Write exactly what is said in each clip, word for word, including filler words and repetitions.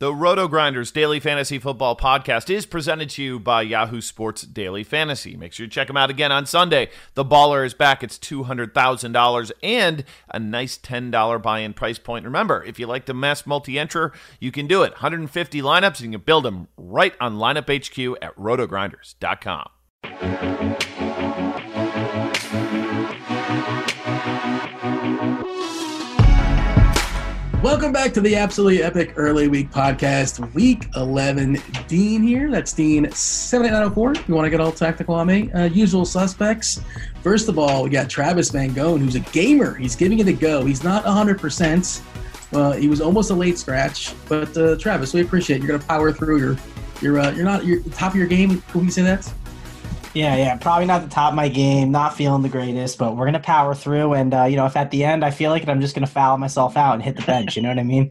The Rotogrinders Daily Fantasy Football Podcast is presented to you by Yahoo Sports Daily Fantasy. Make sure you check them out again on Sunday. The Baller is back. It's two hundred thousand dollars and a nice ten dollars buy-in price point. Remember, if you like the mass multi-entrer, you can do it. one hundred fifty lineups, you can build them right on Lineup H Q at rotogrinders dot com. Welcome back to the Absolutely Epic Early Week Podcast, Week eleven. Dean here. That's Dean seven eight nine oh four. If you want to get all tactical on me, uh, usual suspects. First of all, we got Travis Mangone, who's a gamer. He's giving it a go. He's not one hundred percent. Uh, he was almost a late scratch, but uh, Travis, we appreciate it. You're going to power through. Your, your, uh, you're not you're top of your game. Can we say that? Yeah, yeah, probably not the top of my game, not feeling the greatest, but we're going to power through. And, uh, you know, if at the end I feel like it, I'm just going to foul myself out and hit the bench. You know what I mean?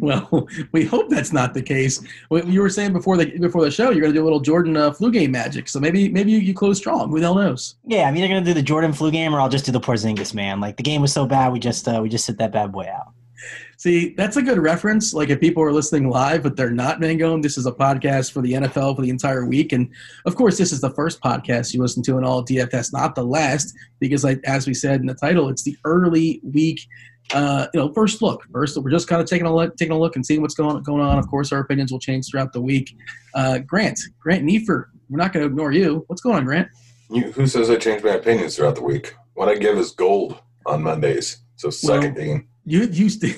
Well, we hope that's not the case. You were saying before the before the show, you're going to do a little Jordan uh, flu game magic. So maybe maybe you, you close strong. Who the hell knows? Yeah, I'm either going to do the Jordan flu game or I'll just do the Porzingis, man. Like, the game was so bad, we just uh, we just sit that bad boy out. See, that's a good reference. Like, if people are listening live, but they're not Mangone, this is a podcast for the N F L for the entire week. And, of course, this is the first podcast you listen to in all of D F S, not the last, because, like as we said in the title, it's the early week, uh, you know, first look. First, we're just kind of taking a look, taking a look and seeing what's going, going on. Of course, our opinions will change throughout the week. Uh, Grant, Grant Neiffer, we're not going to ignore you. What's going on, Grant? You, who says I change my opinions throughout the week? What I give is gold on Mondays. So suck it, Dean. You used to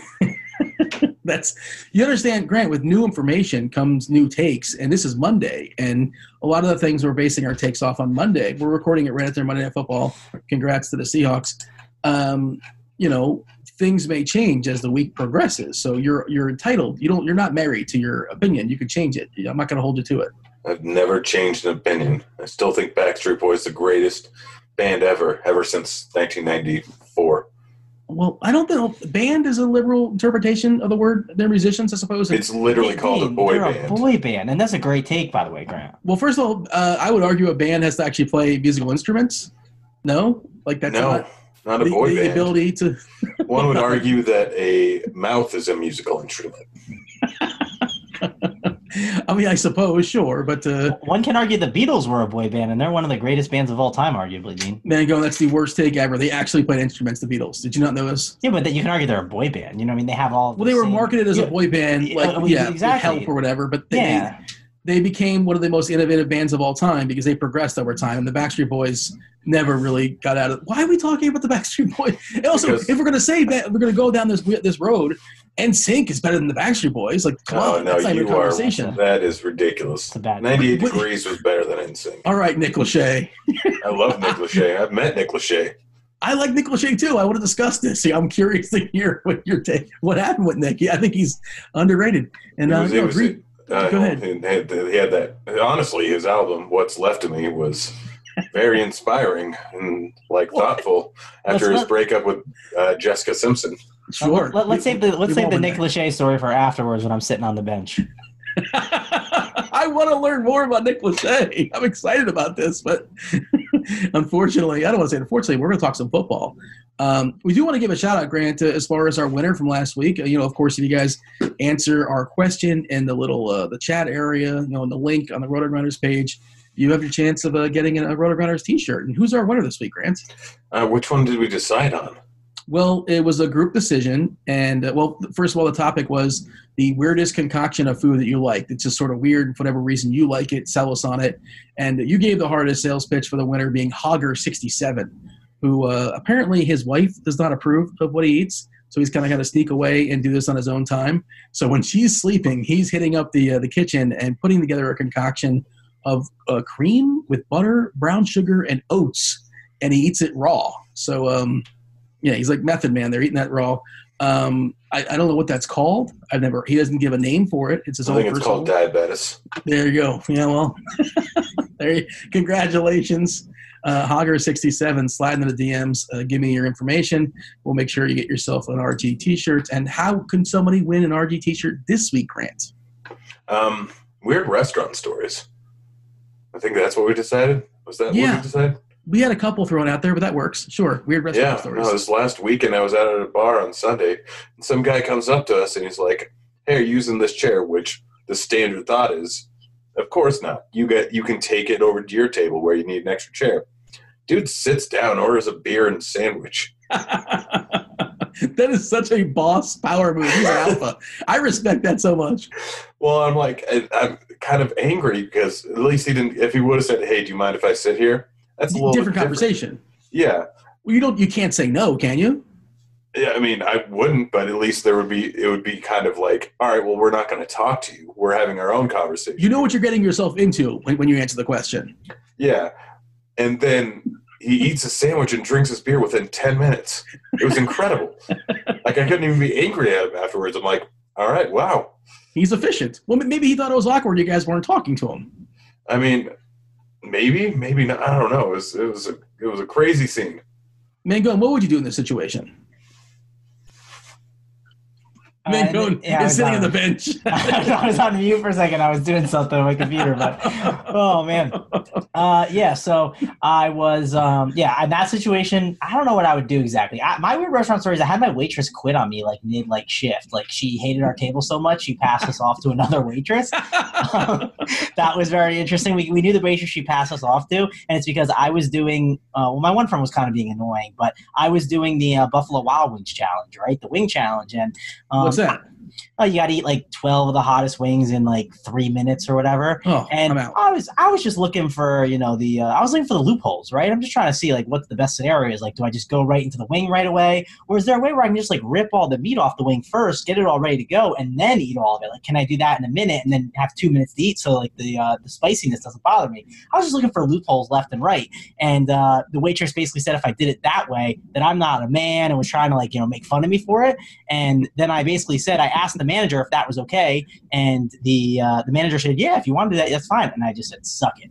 – that's – you understand, Grant, with new information comes new takes, and this is Monday. And a lot of the things we're basing our takes off on Monday. We're recording it right after Monday Night Football. Congrats to the Seahawks. Um, you know, things may change as the week progresses. So you're you're entitled. You don't, you're not married to your opinion. You can change it. I'm not going to hold you to it. I've never changed an opinion. I still think Backstreet Boys is the greatest band ever, ever since nineteen ninety-four. Well, I don't think band is a liberal interpretation of the word. They're musicians, I suppose. It's literally they, called they, a boy band. A boy band, and that's a great take, by the way, Grant. Well, first of all, uh, I would argue a band has to actually play musical instruments. No, like that's no, not, not a the, boy the band. Ability to one would argue that a mouth is a musical instrument. I mean, I suppose, sure, but uh, one can argue the Beatles were a boy band, and they're one of the greatest bands of all time, arguably, Dean. Mangone, that's the worst take ever. They actually played instruments, the Beatles. Did you not know this? Yeah, but you can argue they're a boy band. You know, I mean, they have all. Well, the they were same, marketed as yeah, a boy band, like uh, yeah, exactly. Help or whatever, but they yeah. they became one of the most innovative bands of all time because they progressed over time. And the Backstreet Boys never really got out of. Why are we talking about the Backstreet Boys? And also, because if we're gonna say that we're gonna go down this this road. N Sync is better than the Backstreet Boys. Like, come oh, on, no, that's not even a conversation. Are, that is ridiculous. ninety-eight what? Degrees was better than N Sync. All right, Nick Lachey. I love Nick Lachey. I've met Nick Lachey. I like Nick Lachey, too. I want to discuss this. See, I'm curious to hear what your take. What happened with Nick. Yeah, I think he's underrated. And was, uh, no, was, re- uh, Go ahead. He had, he had that. Honestly, his album, What's Left of Me, was very inspiring and, like, thoughtful after What's his breakup with uh, Jessica Simpson. Sure. Let, let's save the let's save the Nick Lachey story for afterwards when I'm sitting on the bench. I want to learn more about Nick Lachey. I'm excited about this, but unfortunately, I don't want to say unfortunately, we're going to talk some football. Um, we do want to give a shout out, Grant, to, as far as our winner from last week. You know, of course, if you guys answer our question in the little uh, the chat area, you know, in the link on the Rotogrinders page, you have your chance of uh, getting a Rotogrinders T-shirt. And who's our winner this week, Grant? Uh, which one did we decide on? Well, it was a group decision, and uh, well, first of all, the topic was the weirdest concoction of food that you liked. It's just sort of weird, for whatever reason you like it, sell us on it. And you gave the hardest sales pitch for the winner being Hogger sixty-seven, who uh, apparently his wife does not approve of what he eats, so he's kind of got to sneak away and do this on his own time. So when she's sleeping, he's hitting up the uh, the kitchen and putting together a concoction of uh, cream with butter, brown sugar, and oats, and he eats it raw. So, um... yeah, he's like Method Man. They're eating that raw. Um, I, I don't know what that's called. I've never. He doesn't give a name for it. It's his I own. I think it's personal. Called diabetes. There you go. Yeah, well, there. You, congratulations, uh, Hogger sixty-seven. Slide into the D Ms. Uh, give me your information. We'll make sure you get yourself an R G T-shirt. And how can somebody win an R G T-shirt this week, Grant? Um, weird restaurant stories. I think that's what we decided. Was that yeah. what we decided? We had a couple thrown out there, but that works. Sure, weird restaurant yeah, stories. Yeah, no, this last weekend I was out at a bar on Sunday, and some guy comes up to us, and he's like, hey, are you using this chair? Which the standard thought is, of course not. You get, you can take it over to your table where you need an extra chair. Dude sits down, orders a beer and sandwich. That is such a boss power move. He's an alpha. I respect that so much. Well, I'm like, I, I'm kind of angry because at least he didn't – if he would have said, hey, do you mind if I sit here? That's a little different conversation. Different. Yeah. Well, you don't. You can't say no, can you? Yeah, I mean, I wouldn't, but at least there would be. It would be kind of like, all right, well, we're not going to talk to you. We're having our own conversation. You know what you're getting yourself into when, when you answer the question. Yeah, and then he eats a sandwich and drinks his beer within ten minutes. It was incredible. Like I couldn't even be angry at him afterwards. I'm like, all right, wow. He's efficient. Well, maybe he thought it was awkward. You guys weren't talking to him. I mean. Maybe, maybe not. I don't know. It was, it was a, it was a crazy scene. Mangone, what would you do in this situation? Uh, Mangone yeah, is sitting on, on the bench. I was on mute for a second. I was doing something on my computer, but oh man, uh, yeah. So I was, um, yeah. In that situation, I don't know what I would do exactly. I, my weird restaurant story is I had my waitress quit on me like mid like shift. Like she hated our table so much, she passed us off to another waitress. Um, that was very interesting. We we knew the waitress she passed us off to, and it's because I was doing. Uh, well, my one friend was kind of being annoying, but I was doing the uh, Buffalo Wild Wings challenge, right? The wing challenge, and um, what's that? Oh, you got to eat like twelve of the hottest wings in like three minutes or whatever. Oh, and I'm out. I was I was just looking for you know the uh, I was looking for the loopholes, right? I'm just trying to see like what's the best scenario is. Like, do I just go right into the wing right away, or is there a way where I can just like rip all the meat off the wing first, get it all ready to go, and then eat all of it? Like, can I do that in a minute and then have two minutes to eat so like the uh, the spiciness doesn't bother me? I was just looking for loopholes left and right, and uh, the waitress basically said if I did it that way, that I'm not a man, and was trying to like you know make fun of me for it. And then I basically said I asked the manager if that was okay, and the uh, the manager said, yeah, if you want to do that, that's fine. And I just said, suck it.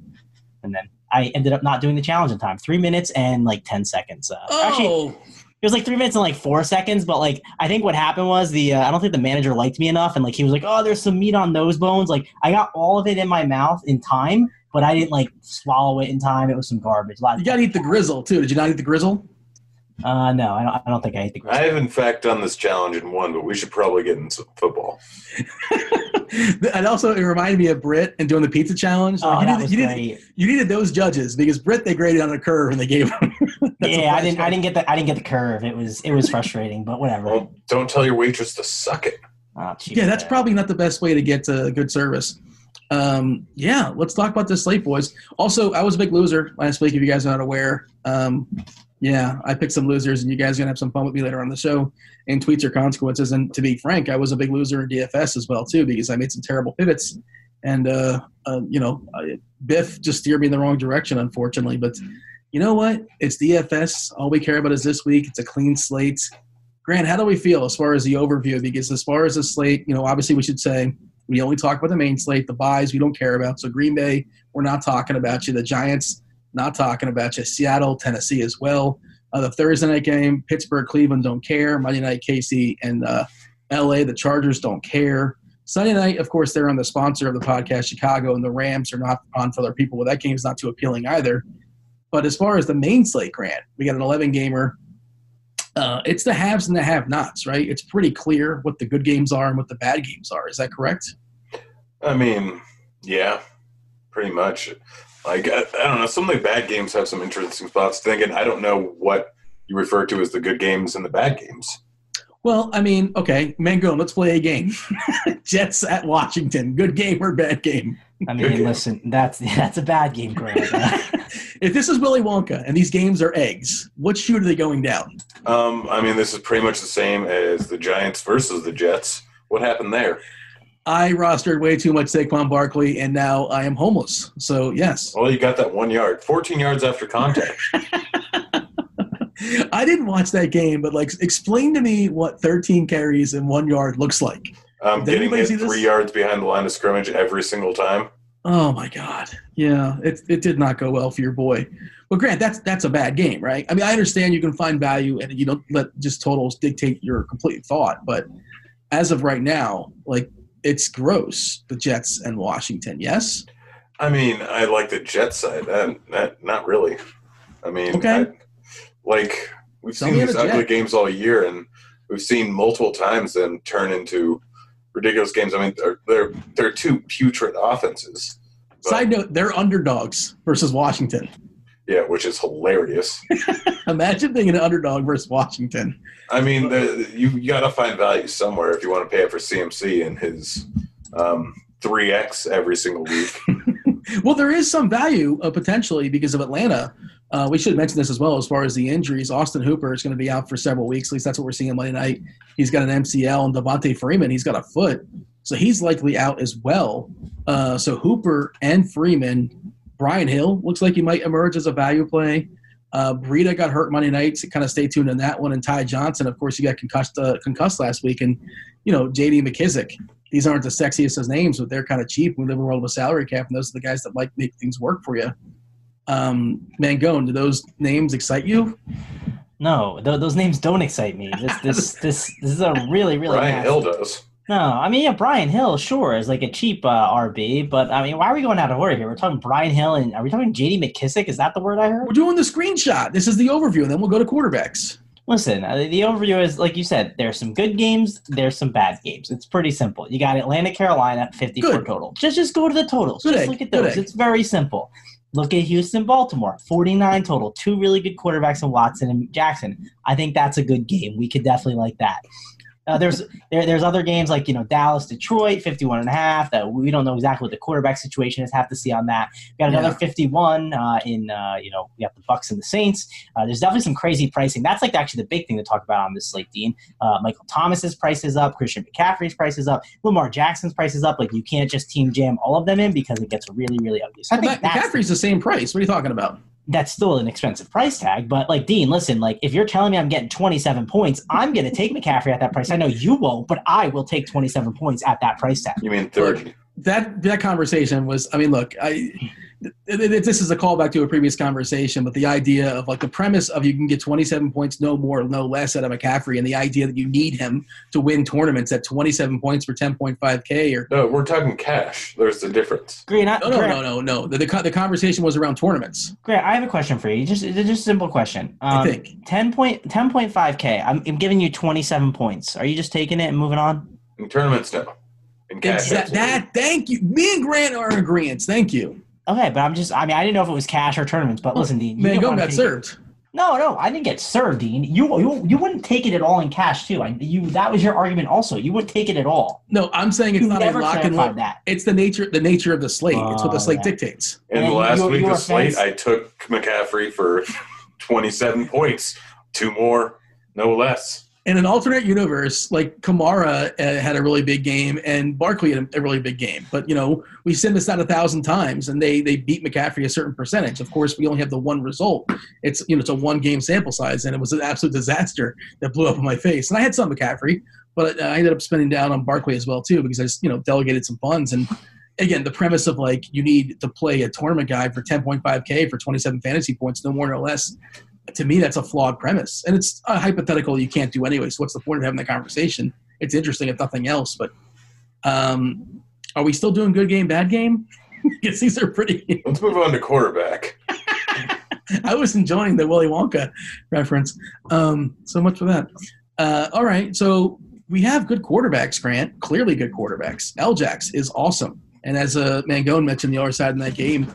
And then I ended up not doing the challenge in time. Three minutes and like ten seconds. Uh, oh. Actually, it was like three minutes and like four seconds, but like I think what happened was the uh, I don't think the manager liked me enough, and like he was like, oh, there's some meat on those bones. Like I got all of it in my mouth in time, but I didn't like swallow it in time. It was some garbage. You gotta eat the grizzle too. Did you not eat the grizzle? Uh, no, I don't, I don't think I ate the grizzle. I have, in fact, done this challenge and won, but we should probably get into football. And also, it reminded me of Britt and doing the pizza challenge. Like, oh, you, that needed, was you, needed, you needed those judges because Britt, they graded on a curve and they gave them. Yeah, I didn't. One. I didn't get the. I didn't get the curve. It was. It was frustrating, but whatever. Well, don't tell your waitress to suck it. Oh, yeah, that's probably not the best way to get uh, good service. Um, yeah, let's talk about this slate, boys. Also, I was a big loser last week. If you guys are not aware. Um, Yeah, I picked some losers, and you guys are going to have some fun with me later on the show in Tweets or Consequences. And to be frank, I was a big loser in D F S as well, too, because I made some terrible pivots. And, uh, uh, you know, Biff just steered me in the wrong direction, unfortunately. But you know what? It's D F S. All we care about is this week. It's a clean slate. Grant, how do we feel as far as the overview? Because as far as the slate, you know, obviously we should say we only talk about the main slate, the buys we don't care about. So Green Bay, we're not talking about you. The Giants – not talking about you. Seattle, Tennessee as well. Uh, the Thursday night game, Pittsburgh, Cleveland don't care. Monday night, K C and uh, L A, the Chargers don't care. Sunday night, of course, they're on the sponsor of the podcast, Chicago, and the Rams are not on for their people. Well, that game's not too appealing either. But as far as the main slate, Grant, we got an eleven-gamer. Uh, it's the haves and the have-nots, right? It's pretty clear what the good games are and what the bad games are. Is that correct? I mean, yeah, pretty much. Like, I, I don't know. Some of the bad games have some interesting spots. Thinking, I don't know what you refer to as the good games and the bad games. Well, I mean, okay, Mangone, let's play a game. Jets at Washington. Good game or bad game? I mean, listen, that's that's a bad game, Grant. If this is Willy Wonka and these games are eggs, what shoot are they going down? Um, I mean, this is pretty much the same as the Giants versus the Jets. What happened there? I rostered way too much Saquon Barkley, and now I am homeless. So, yes. Well, you got that one yard. fourteen yards after contact. I didn't watch that game, but, like, explain to me what thirteen carries and one yard looks like. I'm getting hit three this? yards behind the line of scrimmage every single time. Oh, my God. Yeah, it it did not go well for your boy. But, Grant, that's that's a bad game, right? I mean, I understand you can find value and you don't let just totals dictate your complete thought. But as of right now, like, it's gross, the Jets and Washington, yes? I mean, I like the Jets side. I, I, not really. I mean, okay. I, like, we've Tell seen these ugly Jet. games all year, and we've seen multiple times them turn into ridiculous games. I mean, they're they're, they're two putrid offenses. Side note, they're underdogs versus Washington. Yeah, which is hilarious. Imagine being an underdog versus Washington. I mean, the, you, you got to find value somewhere if you want to pay up for C M C and his um, three X every single week. Well, there is some value uh, potentially because of Atlanta. Uh, we should mention this as well as far as the injuries. Austin Hooper is going to be out for several weeks. At least that's what we're seeing Monday night. He's got an M C L, and Devontae Freeman, he's got a foot. So he's likely out as well. Uh, so Hooper and Freeman. Brian Hill looks like he might emerge as a value play. Uh, Breida got hurt Monday night, so kind of stay tuned on that one. And Ty Johnson, of course, he got concussed, uh, concussed last week. And, you know, J D McKissick. These aren't the sexiest of names, but they're kind of cheap. We live in a world of a salary cap, and those are the guys that like make things work for you. Um, Mangone, do those names excite you? No, th- those names don't excite me. This this this this is a really, really Brian nasty. Hill does. No, I mean, yeah, Brian Hill, sure, is like a cheap uh, R B, but, I mean, why are we going out of order here? We're talking Brian Hill, and are we talking J D McKissick? Is that the word I heard? We're doing the screenshot. This is the overview, and then we'll go to quarterbacks. Listen, uh, the overview is, like you said, there's some good games, there's some bad games. It's pretty simple. You got Atlanta, Carolina, fifty-four good. Total. Just just go to the totals. Good just egg. Look at those. It's very simple. Look at Houston, Baltimore, forty-nine total. Two really good quarterbacks in Watson and Jackson. I think that's a good game. We could definitely like that. Uh, there's there, there's other games like, you know, Dallas, Detroit, fifty-one and a half that we don't know exactly what the quarterback situation is. Have to see on that. We got another yeah. fifty-one uh, in, uh, you know, we got the Bucks and the Saints. Uh, there's definitely some crazy pricing. That's like actually the big thing to talk about on this slate, Dean. Uh, Michael Thomas's price is up. Christian McCaffrey's price is up. Lamar Jackson's price is up. Like, you can't just team jam all of them in because it gets really, really ugly. So I think McCaffrey's the, the same price. What are you talking about? That's still an expensive price tag, but, like, Dean, listen, like, if you're telling me I'm getting twenty-seven points, I'm going to take McCaffrey at that price. I know you won't, but I will take twenty-seven points at that price tag. You mean thirty? That that conversation was, I mean, look, I it, it, this is a callback to a previous conversation, but the idea of, like, the premise of you can get twenty-seven points, no more, no less out of McCaffrey, and the idea that you need him to win tournaments at twenty-seven points for ten point five K. Or no, we're talking cash. There's the difference. Grant, no, no, Grant, no, no, no, no. The, the, the conversation was around tournaments. Grant, I have a question for you. Just, just a simple question. Um, I think. ten point, ten point five K, I'm, I'm giving you twenty-seven points. Are you just taking it and moving on? In tournaments, no. Exactly. That, thank you. Me and Grant are in agreement. Thank you. Okay, but I'm just, I mean, I didn't know if it was cash or tournaments, but listen, Dean. Man, go got served. No, no, I didn't get served, Dean. You you, you wouldn't take it at all in cash, too. I, you That was your argument also. You wouldn't take it at all. No, I'm saying it's you not a lock and load. It's the nature the nature of the slate. Oh, it's what the slate yeah. dictates. And, and the last you, week of slate, fans? I took McCaffrey for twenty-seven points. Two more, no less. In an alternate universe, like, Kamara uh, had a really big game and Barkley had a, a really big game. But, you know, we've seen this out a thousand times, and they they beat McCaffrey a certain percentage. Of course, we only have the one result. It's, you know, it's a one-game sample size, and it was an absolute disaster that blew up in my face. And I had some McCaffrey, but I ended up spending down on Barkley as well, too, because I just, you know, delegated some funds. And, again, the premise of, like, you need to play a tournament guy for ten point five K for twenty-seven fantasy points, no more, no less. To me, that's a flawed premise. And it's a hypothetical you can't do anyway, so what's the point of having that conversation? It's interesting if nothing else, but um, are we still doing good game, bad game? Because these are pretty – Let's move on to quarterback. I was enjoying the Willy Wonka reference. Um, so much for that. Uh, all right, so we have good quarterbacks, Grant. Clearly good quarterbacks. L-Jax is awesome. And as uh, Mangone mentioned, the other side in that game,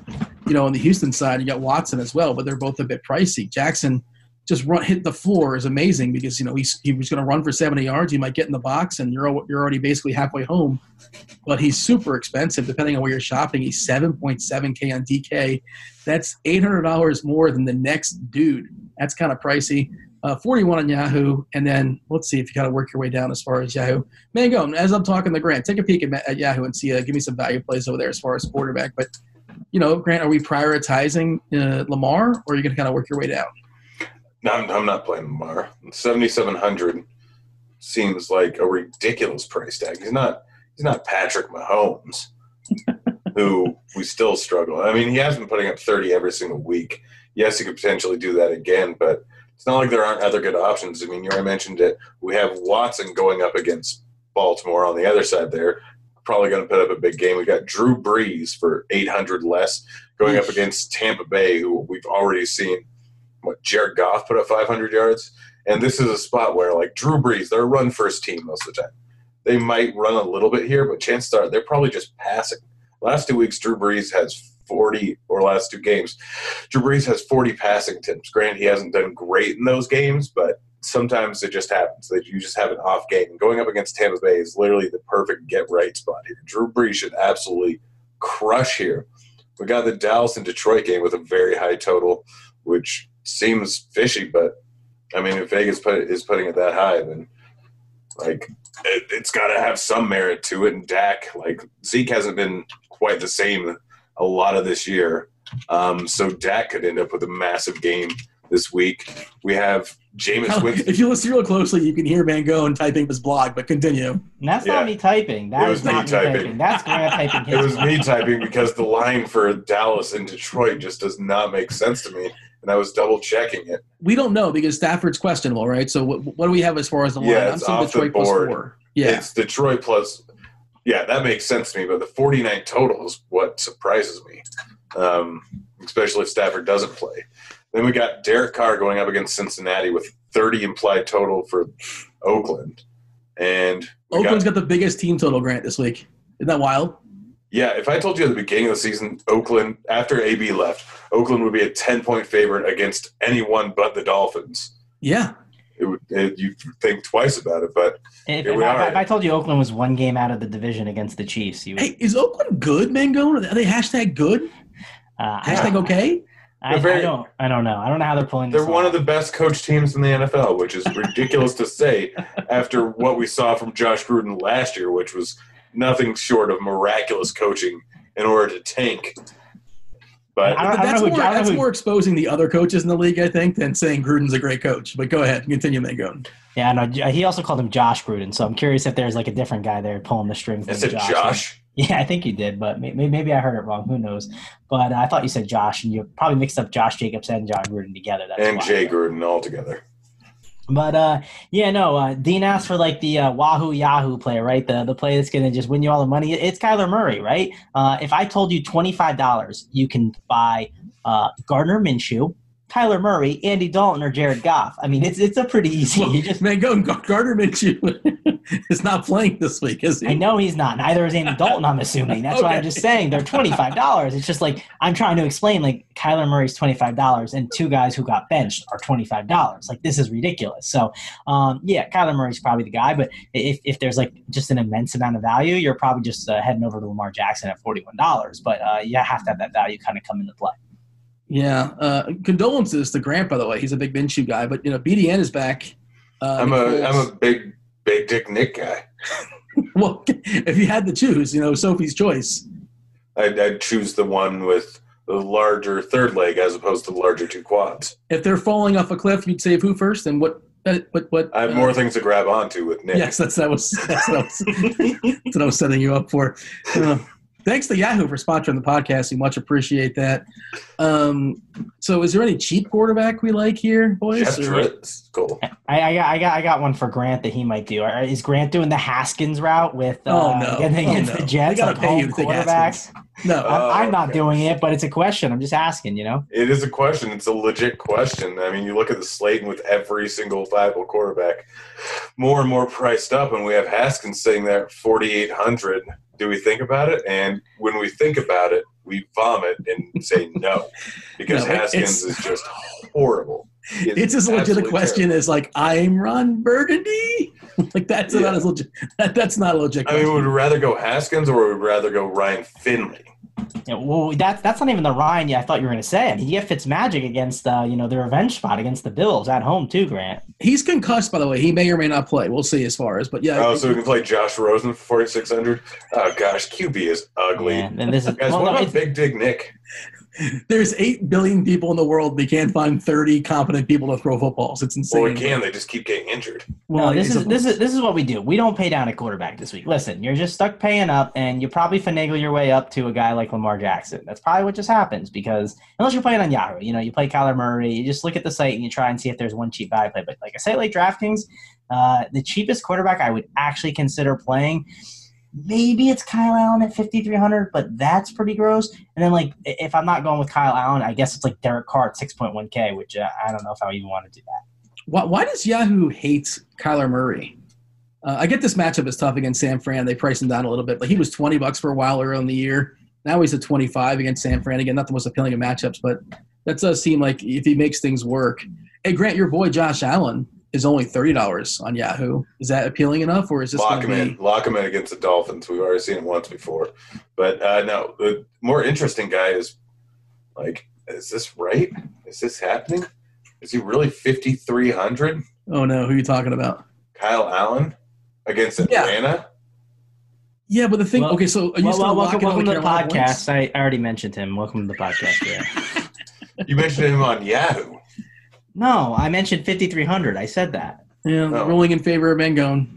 you know, on the Houston side, you got Watson as well, but they're both a bit pricey. Jackson just run, hit the floor is amazing because, you know, he's, he was going to run for seventy yards. He might get in the box, and you're you're already basically halfway home. But he's super expensive depending on where you're shopping. He's seven point seven K on D K. That's eight hundred dollars more than the next dude. That's kind of pricey. Uh, forty-one on Yahoo, and then let's see if you got to work your way down as far as Yahoo. Mangone, as I'm talking to Grant, take a peek at, at Yahoo and see, uh, give me some value plays over there as far as quarterback. But, you know, Grant, are we prioritizing uh, Lamar, or are you going to kind of work your way down? No, I'm, I'm not playing Lamar. seventy-seven hundred seems like a ridiculous price tag. He's not he's not Patrick Mahomes, who we still struggle. I mean, he has been putting up thirty every single week. Yes, he could potentially do that again, but it's not like there aren't other good options. I mean, you already mentioned it. We have Watson going up against Baltimore on the other side there. Probably going to put up a big game. We've got Drew Brees for eight hundred less going up against Tampa Bay, who we've already seen. What, Jared Goff put up five hundred yards? And this is a spot where, like, Drew Brees, they're a run-first team most of the time. They might run a little bit here, but chances are they're probably just passing. Last two weeks, Drew Brees has forty or last two games. Drew Brees has forty passing attempts. Granted, he hasn't done great in those games, but sometimes it just happens that you just have an off game. And going up against Tampa Bay is literally the perfect get-right spot here. Drew Brees should absolutely crush here. We got the Dallas and Detroit game with a very high total, which seems fishy, but, I mean, if Vegas put, is putting it that high, then, like, it, it's got to have some merit to it. And Dak, like, Zeke hasn't been quite the same a lot of this year. Um, so Dak could end up with a massive game this week. We have Jameis Winston. If you listen real closely, you can hear Mangone typing his blog, but continue. And that's yeah. not me typing. That it was is me, not typing. me typing. That's Grant typing his It was blog. me typing because the line for Dallas and Detroit just does not make sense to me. And I was double-checking it. We don't know because Stafford's questionable, right? So what, what do we have as far as the line? Yeah, it's I'm seeing Detroit plus four. Yeah, it's Detroit plus – yeah, that makes sense to me. But the forty-nine total is what surprises me, um, especially if Stafford doesn't play. Then we got Derek Carr going up against Cincinnati with thirty implied total for Oakland. And Oakland's got, got the biggest team total, Grant, this week. Isn't that wild? Yeah, if I told you at the beginning of the season, Oakland, after A B left, Oakland would be a ten-point favorite against anyone but the Dolphins. Yeah. It would, it, you'd think twice about it, but if, if, I, if I told you Oakland was one game out of the division against the Chiefs, you would... Hey, is Oakland good, Mangone? Are they hashtag good? Uh, hashtag I okay? I, very, I, don't, I don't know. I don't know how they're pulling this They're off. One of the best coach teams in the N F L, which is ridiculous to say after what we saw from Josh Gruden last year, which was – nothing short of miraculous coaching in order to tank. But, I, I but that's, more, that's more exposing the other coaches in the league, I think, than saying Gruden's a great coach. But go ahead. Continue, Mangone. Yeah, no, he also called him Josh Gruden, so I'm curious if there's like a different guy there pulling the strings. Is it Josh? Josh? Yeah, I think you did, but maybe, maybe I heard it wrong. Who knows? But uh, I thought you said Josh, and you probably mixed up Josh Jacobs and John Gruden together. That's and why, Jay though. Gruden all together. But, uh, yeah, no, uh, Dean asked for, like, the uh, Wahoo Yahoo play, right? The the play that's going to just win you all the money. It's Kyler Murray, right? Uh, if I told you twenty-five dollars, you can buy uh, Gardner Minshew, Kyler Murray, Andy Dalton, or Jared Goff. I mean, it's it's a pretty easy. Well, you just, man, go Gardner Minshew is not playing this week, is he? I know he's not. Neither is Andy Dalton, I'm assuming. That's okay. Why I'm just saying they're twenty-five dollars. It's just like I'm trying to explain, like, Kyler Murray's twenty-five dollars and two guys who got benched are twenty-five dollars. Like, this is ridiculous. So, um, yeah, Kyler Murray's probably the guy. But if, if there's, like, just an immense amount of value, you're probably just uh, heading over to Lamar Jackson at forty-one dollars. But uh, you have to have that value kind of come into play. Yeah. Uh, condolences to Grant, by the way. He's a big Minshew guy, but, you know, B D N is back. Uh, I'm a I'm a big big Dick Nick guy. Well, if you had to choose, you know, Sophie's choice. I'd, I'd choose the one with the larger third leg as opposed to the larger two quads. If they're falling off a cliff, you'd save who first and what? What, what, I have uh, more things to grab onto with Nick. Yes, that's that was that's, that was, that's what I was setting you up for. Uh, Thanks to Yahoo for sponsoring the podcast. We much appreciate that. Um, so, is there any cheap quarterback we like here, boys? Jeff Tritz, cool. I, I got, I got, I got one for Grant that he might do. Is Grant doing the Haskins route with uh, oh, no. getting oh, against no. the Jets? They like pay home you quarterbacks. No, I'm, uh, I'm not okay. doing it, but it's a question. I'm just asking. You know, it is a question. It's a legit question. I mean, you look at the slate, and with every single viable quarterback more and more priced up, and we have Haskins sitting there at forty-eight hundred. Do we think about it? And when we think about it, we vomit and say no, because no, Haskins is just horrible. It's, it's as legit a question terrible. as like, I'm Ron Burgundy. Like that's yeah. not as legit. That, that's not a legit question. I mean, would we rather go Haskins or would we rather go Ryan Finley? Yeah, well, that, that's not even the Ryan yeah, I thought you were going to say. I mean, he had Fitzmagic against uh, you know, the revenge spot against the Bills at home too, Grant. He's concussed, by the way. He may or may not play. We'll see as far as. But yeah. Oh, so we can play Josh Rosen for forty-six hundred? Oh, gosh, Q B is ugly. Yeah, and this is, Guys, well, what no, about Big Dig Nick? There's eight billion people in the world. They can't find thirty competent people to throw footballs. It's insane. Well, we can. They just keep getting injured. Well, no, this is this is this is what we do. We don't pay down at quarterback this week. Listen, you're just stuck paying up, and you probably finagle your way up to a guy like Lamar Jackson. That's probably what just happens because unless you're playing on Yahoo, you know, you play Kyler Murray, you just look at the site and you try and see if there's one cheap guy to play. But like I say, like DraftKings, uh, the cheapest quarterback I would actually consider playing. Maybe it's Kyle Allen at fifty-three hundred, but that's pretty gross. And then, like, if I'm not going with Kyle Allen, I guess it's like Derek Carr at six point one K, which uh, I don't know if I even want to do that. Why, why does Yahoo hate Kyler Murray? Uh, I get this matchup is tough against San Fran. They priced him down a little bit, but he was twenty bucks for a while earlier in the year. Now he's at twenty-five against San Fran. Again, not the most appealing of matchups, but that does seem like if he makes things work. Hey, Grant, your boy Josh Allen is only thirty dollars on Yahoo. Is that appealing enough, or is this lock him be... in? Lock him in against the Dolphins. We've already seen it once before, but uh, no. The more interesting guy is like, is this right? Is this happening? Is he really fifty-three hundred? Oh no, who are you talking about? Kyle Allen against Atlanta. Yeah. Yeah, but the thing. Well, okay, so are you well, still well, welcome, welcome to the podcast. I, I already mentioned him. Welcome to the podcast. Yeah. You mentioned him on Yahoo. No, I mentioned fifty-three hundred. I said that. Yeah, no. Rolling in favor of Mangone.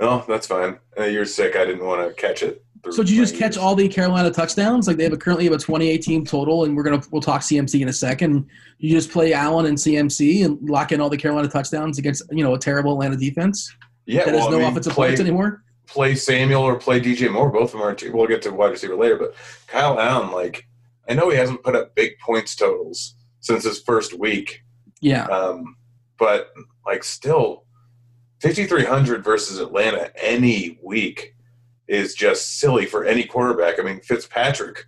No, that's fine. Uh, you're sick. I didn't want to catch it. So did you just catch years. all the Carolina touchdowns? Like they have a, currently have a twenty-eight team total, and we're gonna we'll talk C M C in a second. You just play Allen and C M C and lock in all the Carolina touchdowns against you know a terrible Atlanta defense. Yeah, that well, has no I mean, offensive play, points anymore. Play Samuel or play D J Moore. Both of them are. We'll get to wide receiver later, but Kyle Allen, like I know he hasn't put up big points totals since his first week. Yeah, um, but like still, fifty-three hundred versus Atlanta any week is just silly for any quarterback. I mean, Fitzpatrick,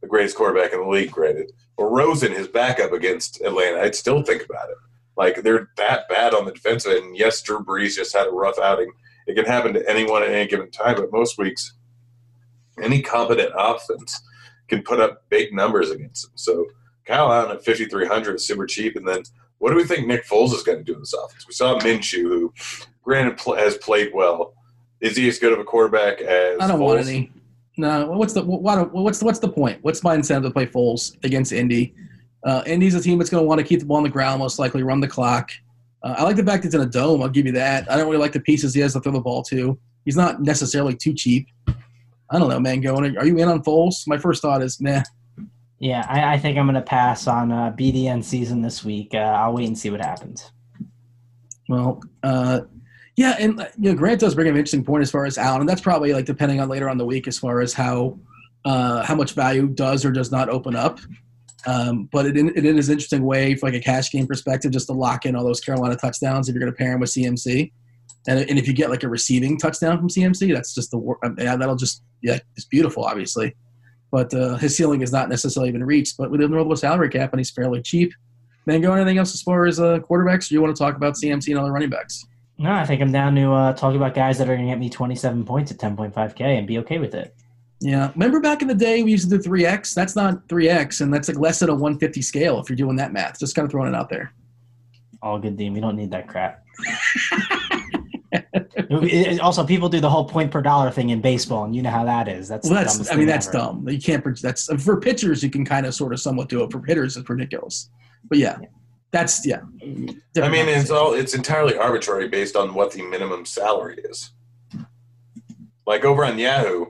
the greatest quarterback in the league, granted, or Rosen, his backup against Atlanta, I'd still think about it. Like they're that bad on the defensive end. And yes, Drew Brees just had a rough outing. It can happen to anyone at any given time, but most weeks, any competent offense can put up big numbers against them. So Kyle Allen at fifty-three hundred is super cheap, and then. What do we think Nick Foles is going to do in this offense? We saw Minshew, who, granted, has played well. Is he as good of a quarterback as I don't Foles? want any. No. What's the what's the, what's the point? What's my incentive to play Foles against Indy? Uh, Indy's a team that's going to want to keep the ball on the ground, most likely run the clock. Uh, I like the fact that it's in a dome. I'll give you that. I don't really like the pieces he has to throw the ball to. He's not necessarily too cheap. I don't know, man. Going, are you in on Foles? My first thought is, nah. Yeah, I, I think I'm going to pass on uh, B D N season this week. Uh, I'll wait and see what happens. Well, uh, yeah, and you know, Grant does bring an interesting point as far as Allen, and that's probably like depending on later on the week as far as how uh, how much value does or does not open up. Um, but it it is an interesting way, for like a cash game perspective, just to lock in all those Carolina touchdowns if you're going to pair them with C M C, and and if you get like a receiving touchdown from C M C, that's just the yeah, that'll just yeah, it's beautiful, obviously. But uh, his ceiling has not necessarily been reached. But with a normal salary cap, and he's fairly cheap. Mango, anything else as far as uh, quarterbacks? Or do you want to talk about C M C and other running backs? No, I think I'm down to uh, talking about guys that are going to get me twenty-seven points at ten point five K and be okay with it. Yeah. Remember back in the day we used to do three X? That's not three X, and that's like less than a one fifty scale if you're doing that math. Just kind of throwing it out there. All good, Dean. We don't need that crap. Also, people do the whole point per dollar thing in baseball, and you know how that is. That's well, the that's, dumbest I mean, that's ever. dumb. You can't. That's for pitchers. You can kind of, sort of, somewhat do it. For hitters, it's ridiculous. But yeah, yeah. that's yeah. I mean, it's all. It's entirely arbitrary based on what the minimum salary is. Like over on Yahoo,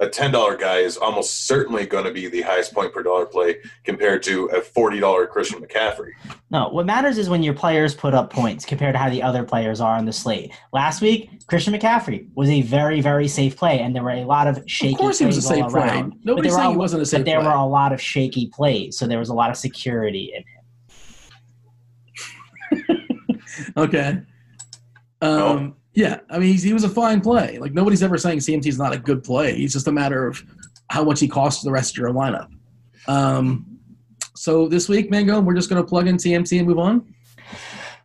a ten dollar guy is almost certainly going to be the highest point per dollar play compared to a forty dollar Christian McCaffrey. No, what matters is when your players put up points compared to how the other players are on the slate. Last week, Christian McCaffrey was a very, very safe play, and there were a lot of shaky plays. Of course he was a safe play. Nobody's saying he wasn't a safe play. But there were a lot of shaky plays, so there was a lot of security in him. Okay. Um, oh. Yeah, I mean, he's, he was a fine play. Like, nobody's ever saying C M T is not a good play. It's just a matter of how much he costs the rest of your lineup. Um, so this week, Mango, we're just going to plug in C M T and move on?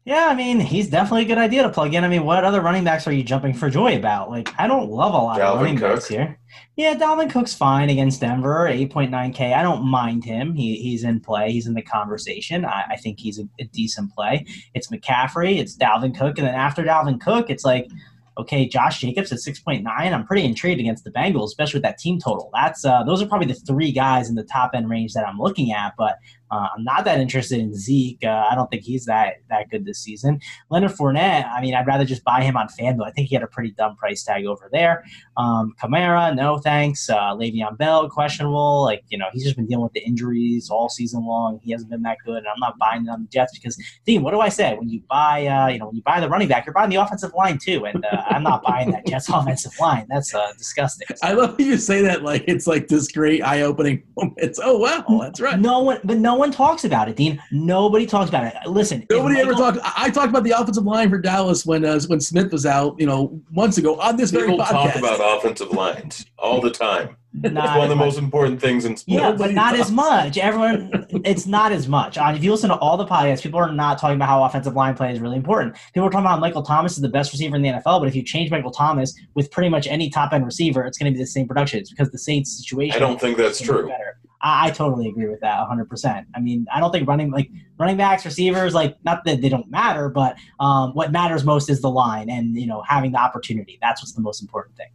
Yeah, I mean, he's definitely a good idea to plug in. I mean, what other running backs are you jumping for joy about? Like, I don't love a lot Dalvin of running Cook. backs here. Yeah, Dalvin Cook's fine against Denver, eight point nine K. I don't mind him. He He's in play. He's in the conversation. I, I think he's a, a decent play. It's McCaffrey. It's Dalvin Cook. And then after Dalvin Cook, it's like, okay, Josh Jacobs at six point nine. I'm pretty intrigued against the Bengals, especially with that team total. That's uh, those are probably the three guys in the top-end range that I'm looking at, but uh, I'm not that interested in Zeke. Uh, I don't think he's that that good this season. Leonard Fournette, I mean, I'd rather just buy him on FanDuel. I think he had a pretty dumb price tag over there. Um, Kamara, no thanks. Uh, Le'Veon Bell, questionable. Like, you know, he's just been dealing with the injuries all season long. He hasn't been that good, and I'm not buying them on the Jets because, Dean, what do I say? When you buy, uh, you know, when you buy the running back, you're buying the offensive line too, and uh, I'm not buying that Jets offensive line. That's uh, disgusting. I love you say that like it's like this great eye-opening moment. It's, oh, wow, that's right. No one, but no one talks about it, Dean. Nobody talks about it. Listen. Nobody Michael, ever talks. I talked about the offensive line for Dallas when uh, when Smith was out, you know, months ago on this very podcast. People talk about offensive lines all the time. It's one of the much. most important things in sports. Yeah, but not as much. Everyone, it's not as much. Uh, if you listen to all the podcasts, people are not talking about how offensive line play is really important. People are talking about Michael Thomas is the best receiver in the N F L, but if you change Michael Thomas with pretty much any top-end receiver, it's going to be the same production. It's because the Saints situation. I don't think that's true. Better. I, I totally agree with that one hundred percent. I mean, I don't think running like running backs, receivers, like not that they don't matter, but um, what matters most is the line and, you know, having the opportunity. That's what's the most important thing.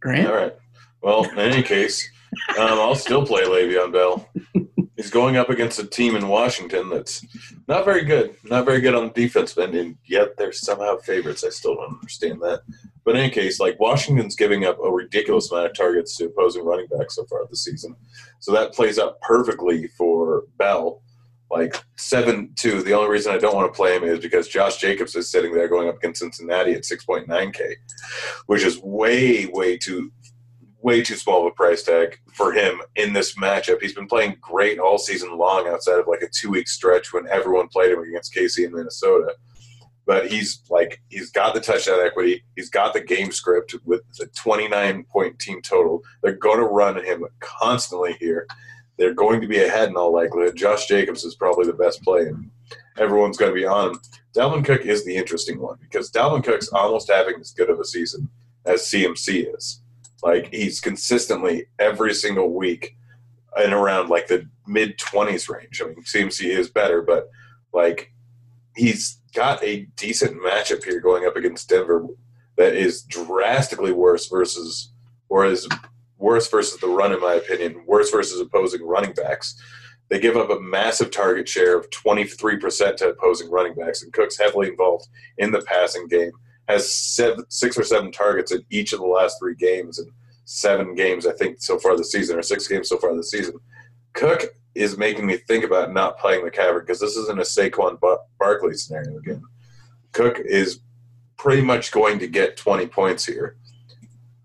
Grant? All right. Well, in any case, um, I'll still play Le'Veon Bell. He's going up against a team in Washington that's not very good, not very good on the defense end, and yet they're somehow favorites. I still don't understand that. But in any case, like Washington's giving up a ridiculous amount of targets to opposing running backs so far this season. So that plays out perfectly for Bell. Like seven two, the only reason I don't want to play him is because Josh Jacobs is sitting there going up against Cincinnati at six point nine K, which is way, way too – way too small of a price tag for him in this matchup. He's been playing great all season long outside of like a two-week stretch when everyone played him against K C in Minnesota. But he's like he's got the touchdown equity. He's got the game script with the twenty-nine point team total. They're going to run him constantly here. They're going to be ahead in all likelihood. Josh Jacobs is probably the best play, and everyone's going to be on him. Dalvin Cook is the interesting one because Dalvin Cook's almost having as good of a season as C M C is. Like, he's consistently every single week in around, like, the mid-twenties range. I mean, C M C is better, but, like, he's got a decent matchup here going up against Denver that is drastically worse versus – or is worse versus the run, in my opinion, worse versus opposing running backs. They give up a massive target share of twenty-three percent to opposing running backs, and Cook's heavily involved in the passing game. Has seven, six or seven targets in each of the last three games and seven games, I think, so far this season, or six games so far this season. Cook is making me think about not playing McCaffrey because this isn't a Saquon Bar- Barkley scenario again. Cook is pretty much going to get twenty points here.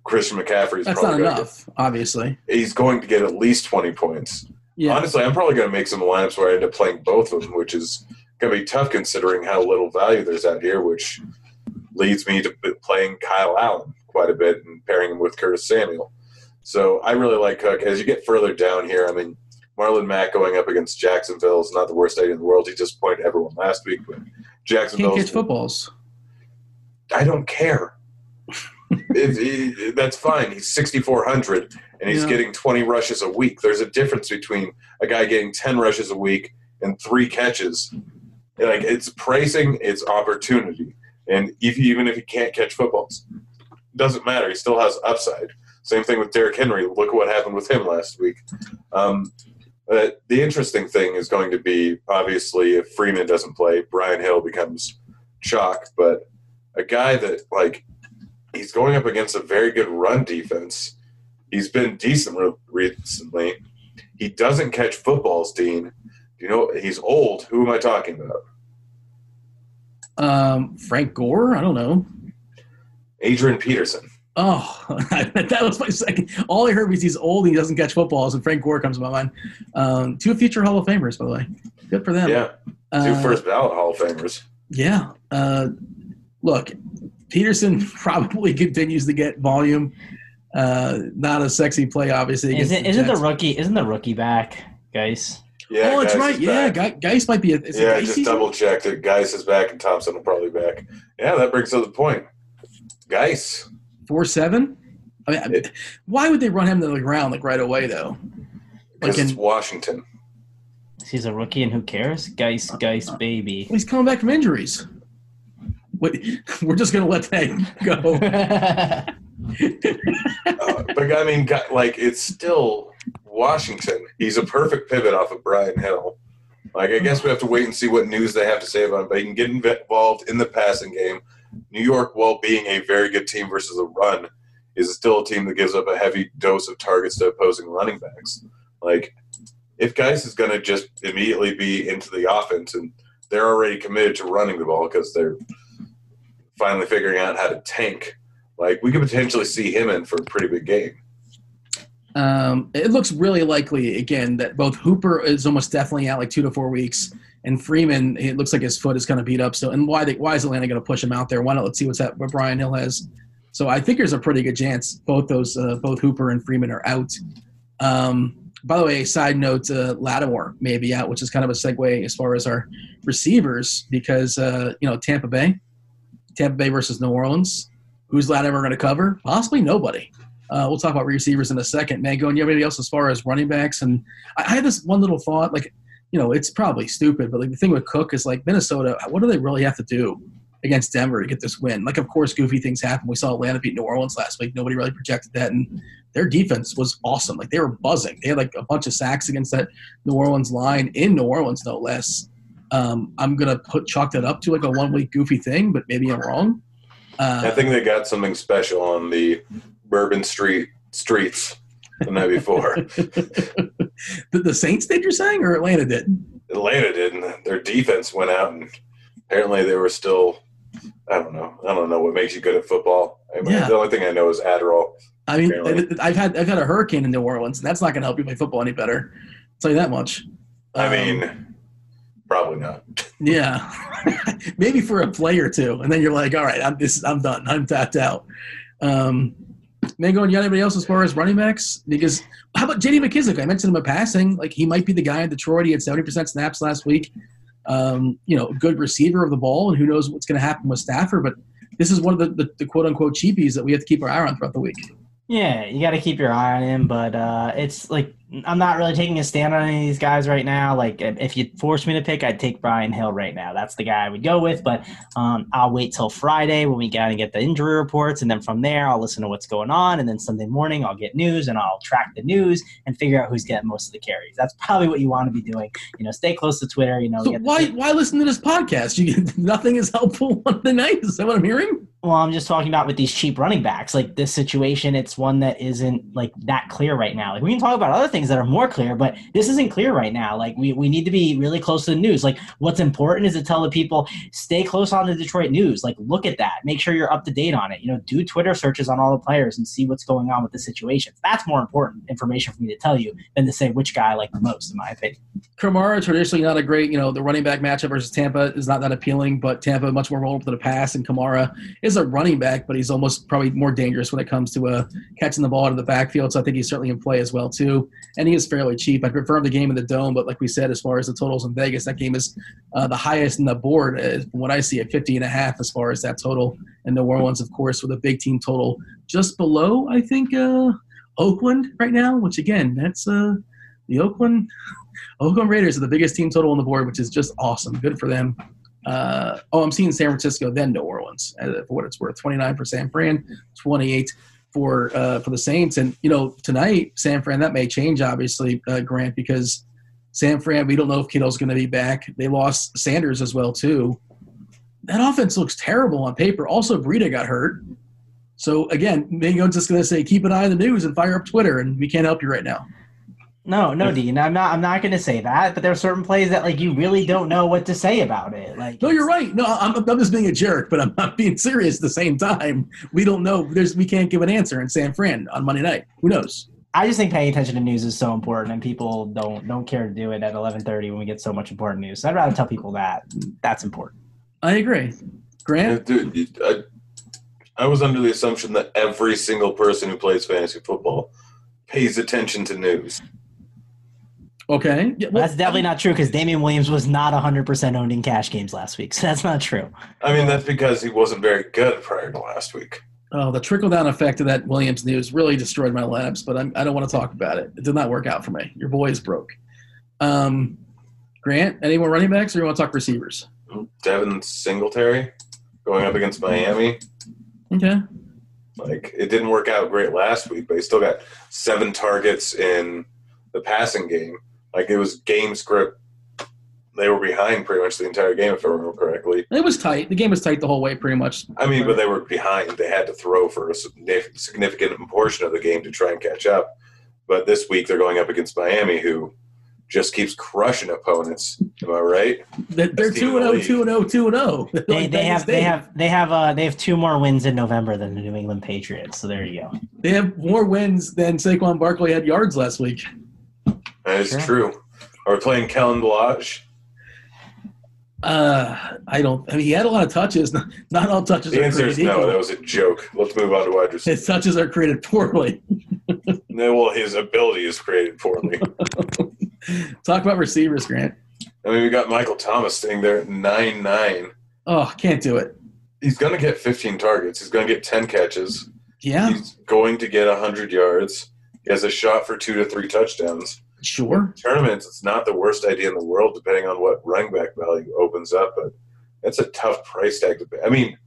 Christian McCaffrey's That's probably not enough, get, obviously. He's going to get at least twenty points. Yeah. Honestly, I'm probably going to make some lineups where I end up playing both of them, which is going to be tough considering how little value there's out here, which – leads me to playing Kyle Allen quite a bit and pairing him with Curtis Samuel. So I really like Cook. As you get further down here, I mean, Marlon Mack going up against Jacksonville is not the worst idea in the world. He disappointed everyone last week, but Jacksonville's – Can't catch footballs. I don't care. it, it, that's fine. He's sixty-four hundred, and he's yeah. getting twenty rushes a week. There's a difference between a guy getting ten rushes a week and three catches. Like, it's pricing, it's opportunity. And if, even if he can't catch footballs, doesn't matter. He still has upside. Same thing with Derrick Henry. Look what happened with him last week. Um, uh, the interesting thing is going to be, obviously, if Freeman doesn't play, Brian Hill becomes chalk. But a guy that, like, he's going up against a very good run defense. He's been decent re- recently. He doesn't catch footballs, Dean. You know, he's old. Who am I talking about? Um, Frank Gore? I don't know. Adrian Peterson. Oh, that was my second. All I heard was he's old and he doesn't catch footballs, and Frank Gore comes to my mind. Um, two future Hall of Famers, by the way. Good for them. Yeah, two uh, first ballot Hall of Famers. Yeah. Uh, look, Peterson probably continues to get volume. Uh, not a sexy play, obviously. Isn't, the, isn't the rookie? Isn't the rookie back, Geis? Yeah, oh, that's right. Yeah, back. Geis might be. A, is yeah, I just double checked that Geis is back and Thompson will probably back. Yeah, that brings up the point. Geis. four seven I mean, it, why would they run him to the ground like right away though? Because like it's Washington. He's a rookie, and who cares? Geis, Geis, baby. Well, he's coming back from injuries. Wait, we're just gonna let that go. uh, but I mean, like it's still Washington. He's a perfect pivot off of Brian Hill. Like I guess we have to wait and see what news they have to say about him. But he can get involved in the passing game. New York, while being a very good team versus a run, is still a team that gives up a heavy dose of targets to opposing running backs. Like, if Geis is going to just immediately be into the offense, and they're already committed to running the ball because they're finally figuring out how to tank, like, we could potentially see him in for a pretty big game. Um, it looks really likely, again, that both Hooper is almost definitely out like two to four weeks, and Freeman, it looks like his foot is kind of beat up. So, and why they, why is Atlanta going to push him out there? Why not? Let's see what's that, what Brian Hill has. So, I think there's a pretty good chance both those, uh, both Hooper and Freeman are out. Um, by the way, side note: uh, Lattimore may be out, which is kind of a segue as far as our receivers because uh, you know Tampa Bay, Tampa Bay versus New Orleans. Who's Lattimore going to cover? Possibly nobody. Uh, we'll talk about receivers in a second. Mangone, you have anybody else as far as running backs? And I, I had this one little thought, like. You know, it's probably stupid, but like the thing with Cook is like Minnesota, what do they really have to do against Denver to get this win? Like, of course, goofy things happen. We saw Atlanta beat New Orleans last week. Nobody really projected that. And their defense was awesome. Like, they were buzzing. They had like a bunch of sacks against that New Orleans line in New Orleans, no less. Um, I'm going to put chalk that up to like a one-week goofy thing, but maybe I'm wrong. Uh, I think they got something special on the Bourbon Street streets the night before. The Saints did, you're saying, or Atlanta did? Atlanta did, and their defense went out, and apparently they were still – I don't know. I don't know what makes you good at football. I mean, yeah. The only thing I know is Adderall. I mean, apparently. I've had I've had a hurricane in New Orleans, and that's not going to help you play football any better. I'll tell you that much. I um, mean, probably not. Yeah. Maybe for a play or two, and then you're like, all right, I'm, this, I'm done. I'm tapped out. Um Mangone, you got anybody else as far as running backs? Because how about J D McKissic? I mentioned him in passing. Like he might be the guy in Detroit. He had seventy percent snaps last week. Um, you know, good receiver of the ball, and who knows what's going to happen with Stafford. But this is one of the, the, the quote-unquote cheapies that we have to keep our eye on throughout the week. Yeah, you got to keep your eye on him. But uh, it's like I'm not really taking a stand on any of these guys right now. Like if you forced me to pick, I'd take Brian Hill right now. That's the guy I would go with. But um, I'll wait till Friday when we got to get the injury reports. And then from there, I'll listen to what's going on. And then Sunday morning, I'll get news and I'll track the news and figure out who's getting most of the carries. That's probably what you want to be doing. You know, stay close to Twitter. You know, so why, why listen to this podcast? You, nothing is helpful on the night. Is that what I'm hearing? Well, I'm just talking about with these cheap running backs. Like this situation, it's one that isn't like that clear right now. Like we can talk about other things that are more clear, but this isn't clear right now. Like we, we need to be really close to the news. Like what's important is to tell the people, stay close on the Detroit news. Like look at that. Make sure you're up to date on it. You know, do Twitter searches on all the players and see what's going on with the situations. That's more important information for me to tell you than to say which guy I like the most, in my opinion. Kamara, traditionally not a great, you know, the running back matchup versus Tampa is not that appealing, but Tampa much more rolled up to the pass, and Kamara is a running back, but he's almost probably more dangerous when it comes to uh, catching the ball out of the backfield. So I think he's certainly in play as well too. And he is fairly cheap. I prefer the game in the Dome, but like we said, as far as the totals in Vegas, that game is uh, the highest in the board uh, from what I see at fifty and a half as far as that total. And New Orleans, of course, with a big team total just below, I think, uh, Oakland right now, which again, that's uh, the Oakland Oakland Raiders are the biggest team total on the board, which is just awesome. Good for them. Uh, oh, I'm seeing San Francisco, then New Orleans, uh, for what it's worth. twenty-nine for San Fran, twenty-eight for uh, for the Saints. And, you know, tonight, San Fran, that may change, obviously, uh, Grant, because San Fran, we don't know if Kittle's going to be back. They lost Sanders as well, too. That offense looks terrible on paper. Also, Breida got hurt. So, again, Mangone's just going to say, keep an eye on the news and fire up Twitter, and we can't help you right now. No, no, Dean. I'm not. I'm not going to say that. But there are certain plays that, like, you really don't know what to say about it. Like, no, you're right. No, I'm, I'm just being a jerk, but I'm not being serious at the same time. We don't know. There's we can't give an answer in San Fran on Monday night. Who knows? I just think paying attention to news is so important, and people don't don't care to do it at eleven thirty when we get so much important news. So I'd rather tell people that that's important. I agree, Grant. Yeah, dude, I, I was under the assumption that every single person who plays fantasy football pays attention to news. Okay. Yeah, well, that's definitely not true because Damian Williams was not one hundred percent owned in cash games last week, so that's not true. I mean, that's because he wasn't very good prior to last week. Oh, the trickle-down effect of that Williams news really destroyed my lineups, but I'm, I don't want to talk about it. It did not work out for me. Your boy is broke. Um, Grant, any more running backs, or you want to talk receivers? Devin Singletary going up against Miami. Okay. Like, it didn't work out great last week, but he still got seven targets in the passing game. Like, it was game script. They were behind pretty much the entire game, if I remember correctly. It was tight. The game was tight the whole way, pretty much. I mean, but they were behind. They had to throw for a significant portion of the game to try and catch up. But this week they're going up against Miami, who just keeps crushing opponents. Am I right? They're two and oh, two and oh, two and oh. They, they have they have they have uh they have two more wins in November than the New England Patriots. So there you go. They have more wins than Saquon Barkley had yards last week. That is sure. true. Are we playing Kellen Balazs? Uh, I don't. I mean, he had a lot of touches. Not, not all touches. The answer is no. Equal. That was a joke. Let's move on to wide receivers. His touches are created poorly. No, well, his ability is created poorly. Talk about receivers, Grant. I mean, we got Michael Thomas sitting there at nine nine. Oh, can't do it. He's going to get fifteen targets. He's going to get ten catches. Yeah. He's going to get one hundred yards. He has a shot for two to three touchdowns. Sure. Tournaments, it's not the worst idea in the world, depending on what running back value opens up, but that's a tough price tag to pay. I mean,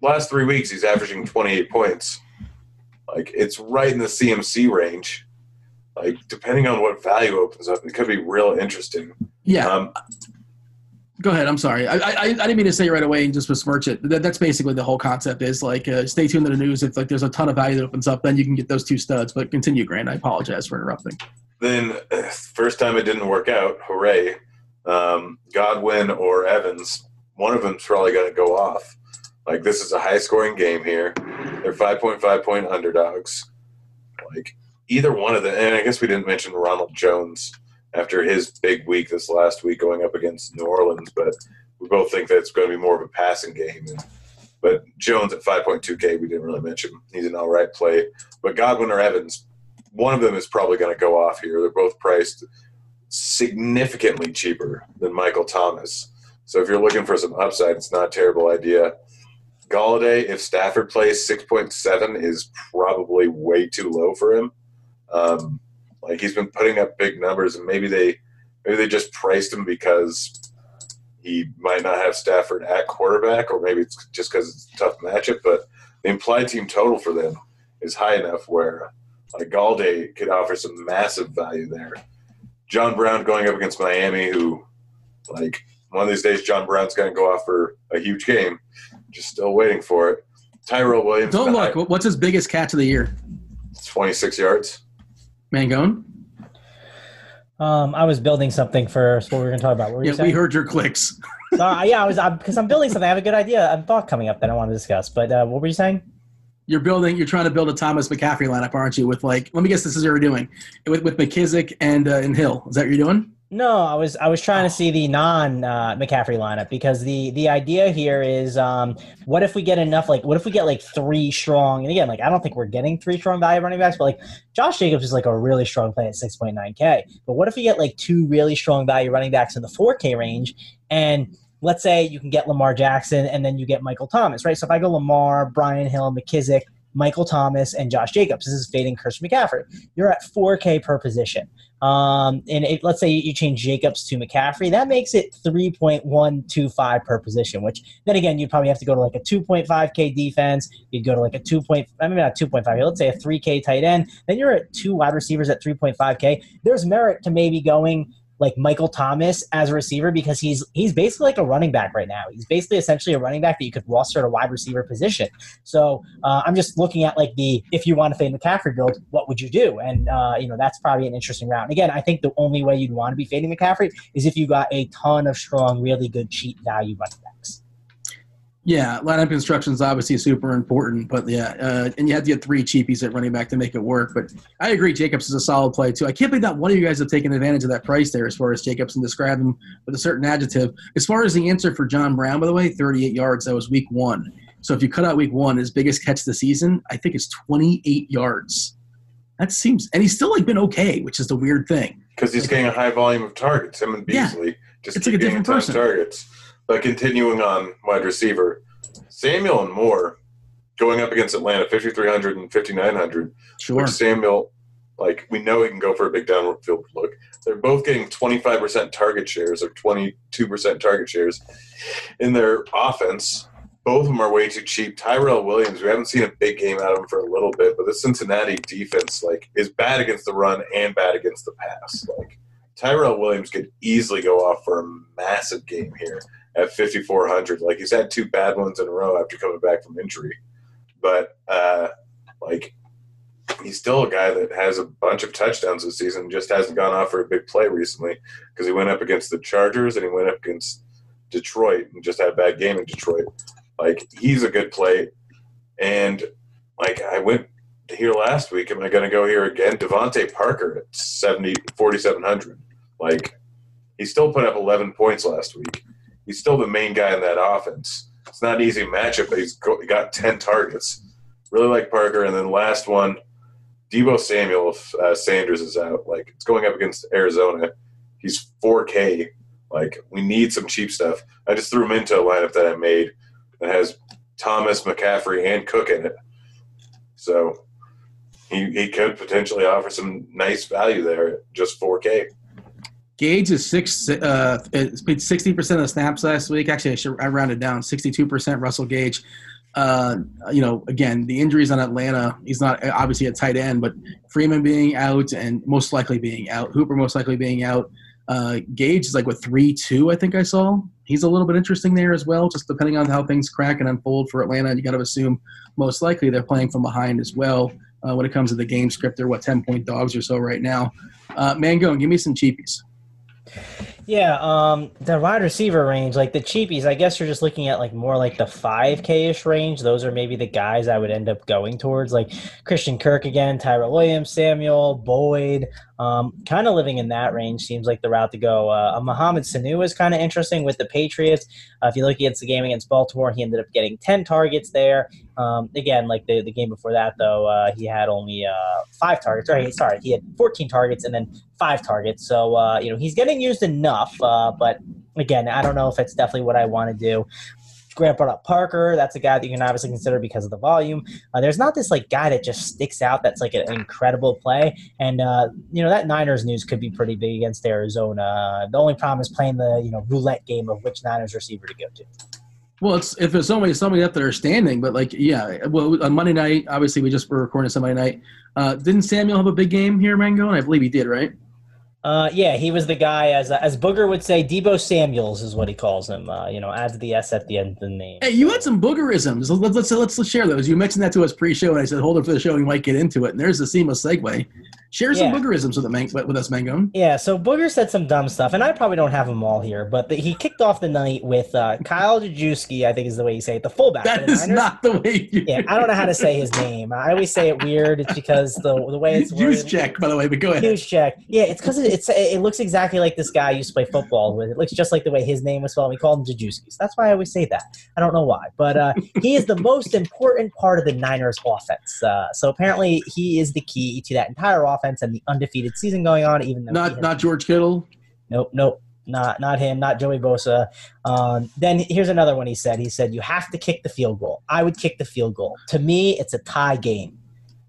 last three weeks he's averaging twenty-eight points. Like, it's right in the C M C range. Like, depending on what value opens up, it could be real interesting. Yeah. Um, Go ahead. I'm sorry. I, I I didn't mean to say right away and just besmirch it. That, that's basically the whole concept is, like, uh, stay tuned to the news. If, like, there's a ton of value that opens up, then you can get those two studs. But continue, Grant. I apologize for interrupting. Then, first time it didn't work out, hooray. Um, Godwin or Evans, one of them's probably going to go off. Like, this is a high-scoring game here. They're five point five point underdogs. Like, either one of them – and I guess we didn't mention Ronald Jones after his big week this last week going up against New Orleans, but we both think that it's going to be more of a passing game. And, but Jones at five point two K, we didn't really mention. He's an all right play. But Godwin or Evans – one of them is probably going to go off here. They're both priced significantly cheaper than Michael Thomas. So if you're looking for some upside, it's not a terrible idea. Galladay, if Stafford plays six point seven, is probably way too low for him. Um, like he's been putting up big numbers, and maybe they maybe they just priced him because he might not have Stafford at quarterback, or maybe it's just because it's a tough matchup. But the implied team total for them is high enough where – like Galladay could offer some massive value there. John Brown going up against Miami, who, like, one of these days John Brown's going to go off for a huge game. Just still waiting for it. Tyrell Williams. Don't look. High. What's his biggest catch of the year? twenty-six yards. Mangone? Um, I was building something for so what we were going to talk about. What were yeah, you saying? We heard your clicks. so, uh, yeah, I was because I'm, I'm building something. I have a good idea, a thought coming up that I want to discuss. But uh, what were you saying? You're building. You're trying to build a Thomas McCaffrey lineup, aren't you? With like, let me guess, this is what you're doing with with McKissick and uh, and Hill. Is that what you're doing? No, I was I was trying to see the non uh, McCaffrey lineup because the the idea here is um, what if we get enough? Like, what if we get like three strong? And again, like I don't think we're getting three strong value running backs, but like Josh Jacobs is like a really strong play at six point nine K. But what if we get like two really strong value running backs in the four K range and let's say you can get Lamar Jackson and then you get Michael Thomas, right? So if I go Lamar, Brian Hill, McKissick, Michael Thomas, and Josh Jacobs, this is fading Christian McCaffrey. You're at four K per position. Um, and it, let's say you change Jacobs to McCaffrey. That makes it three point one two five per position, which then again, you'd probably have to go to like a two point five K defense. You'd go to like a two point, I mean, not two point five K, let's say a three K tight end. Then you're at two wide receivers at three point five K. There's merit to maybe going like Michael Thomas as a receiver, because he's he's basically like a running back right now. He's basically essentially a running back that you could roster at a wide receiver position. So uh, I'm just looking at like the, if you want to fade McCaffrey build, what would you do? And uh, you know, that's probably an interesting route. And again, I think the only way you'd want to be fading McCaffrey is if you got a ton of strong, really good cheap value running backs. Yeah, lineup construction is obviously super important, but yeah, uh, and you have to get three cheapies at running back to make it work. But I agree, Jacobs is a solid play too. I can't believe that one of you guys have taken advantage of that price there as far as Jacobs and describe him with a certain adjective. As far as the answer for John Brown, by the way, thirty-eight yards, that was week one. So if you cut out week one, his biggest catch this season, I think, is twenty-eight yards. That seems, and he's still like been okay, which is the weird thing. Because he's like, getting a high volume of targets. Him and Beasley yeah, just it's keep like a different person. Targets. But continuing on wide receiver, Samuel and Moore going up against Atlanta, fifty-three hundred and fifty-nine hundred. Sure. Which Samuel, like, we know he can go for a big downfield look. They're both getting twenty-five percent target shares or twenty-two percent target shares in their offense. Both of them are way too cheap. Tyrell Williams, we haven't seen a big game out of him for a little bit, but the Cincinnati defense, like, is bad against the run and bad against the pass. Like, Tyrell Williams could easily go off for a massive game here at fifty-four hundred. Like, he's had two bad ones in a row after coming back from injury. But, uh, like, he's still a guy that has a bunch of touchdowns this season, just hasn't gone off for a big play recently, because he went up against the Chargers and he went up against Detroit and just had a bad game in Detroit. Like, he's a good play. And, like, I went here last week. Am I going to go here again? Devontae Parker at forty-seven hundred. Like, he still put up eleven points last week. He's still the main guy in that offense. It's not an easy matchup, but he's got ten targets. Really like Parker. And then last one, Debo Samuel, if uh, Sanders is out. Like, it's going up against Arizona. He's four K. Like, we need some cheap stuff. I just threw him into a lineup that I made that has Thomas, McCaffrey, and Cook in it. So he, he could potentially offer some nice value there at just four K. Gage is six. Uh, played sixty percent of the snaps last week. Actually, I should I rounded down sixty-two percent. Russell Gage. Uh, you know, again, the injuries on Atlanta. He's not obviously a tight end, but Freeman being out and most likely being out. Hooper most likely being out. Uh, Gage is like what three two. I think I saw. He's a little bit interesting there as well. Just depending on how things crack and unfold for Atlanta, you got to assume most likely they're playing from behind as well. Uh, when it comes to the game script, they're what ten point dogs or so right now. Uh, Mangone, give me some cheapies. Yeah, um, the wide receiver range, like the cheapies, I guess you're just looking at like more like the five K-ish range. Those are maybe the guys I would end up going towards, like Christian Kirk again, Tyrell Williams, Samuel, Boyd. Um, kind of living in that range seems like the route to go. Uh, Mohamed Sanu is kind of interesting with the Patriots. Uh, if you look against the game against Baltimore, he ended up getting ten targets there. Um, again, like the, the game before that, though, uh, he had only uh, five targets. Or, sorry, he had fourteen targets and then five targets. So, uh, you know, he's getting used enough. Uh, but, again, I don't know if it's definitely what I want to do. Grant brought up Parker. That's a guy that you can obviously consider because of the volume. Uh, there's not this like guy that just sticks out that's like an incredible play. And uh, you know, that Niners news could be pretty big against Arizona. The only problem is playing the, you know, roulette game of which Niners receiver to go to. Well, it's, if there's somebody, somebody up there standing, but like, yeah, well, on Monday night, obviously we just were recording Sunday night. Uh, didn't Samuel have a big game here, Mangone? I believe he did, right? Uh, yeah, he was the guy, as as Booger would say, Debo Samuels is what he calls him. Uh, you know, adds the S at the end of the name. Hey, you had some Boogerisms. Let's let's let's, let's share those. You mentioned that to us pre-show, and I said, hold it for the show. We might get into it. And there's the seamless segue. Share some yeah. Boogerisms with, the man- with us, Mangone. Yeah, so Booger said some dumb stuff, and I probably don't have them all here, but the, he kicked off the night with uh, Kyle Juszczyk, I think is the way you say it, the fullback. That the is Niners. Not the way you Yeah, I don't know how to say his name. I always say it weird. It's because the the way it's worded. Juszczyk, by the way, but go ahead. Juszczyk. Yeah, it's because it It's, it looks exactly like this guy I used to play football with. It looks just like the way his name was spelled. We called him Juszczyk. So that's why I always say that. I don't know why. But uh, he is the most important part of the Niners offense. Uh, so apparently he is the key to that entire offense and the undefeated season going on. Even though Not not George Kittle? Nope, nope. Not not him, not Joey Bosa. Um, then here's another one he said. He said, you have to kick the field goal. I would kick the field goal. To me, it's a tie game.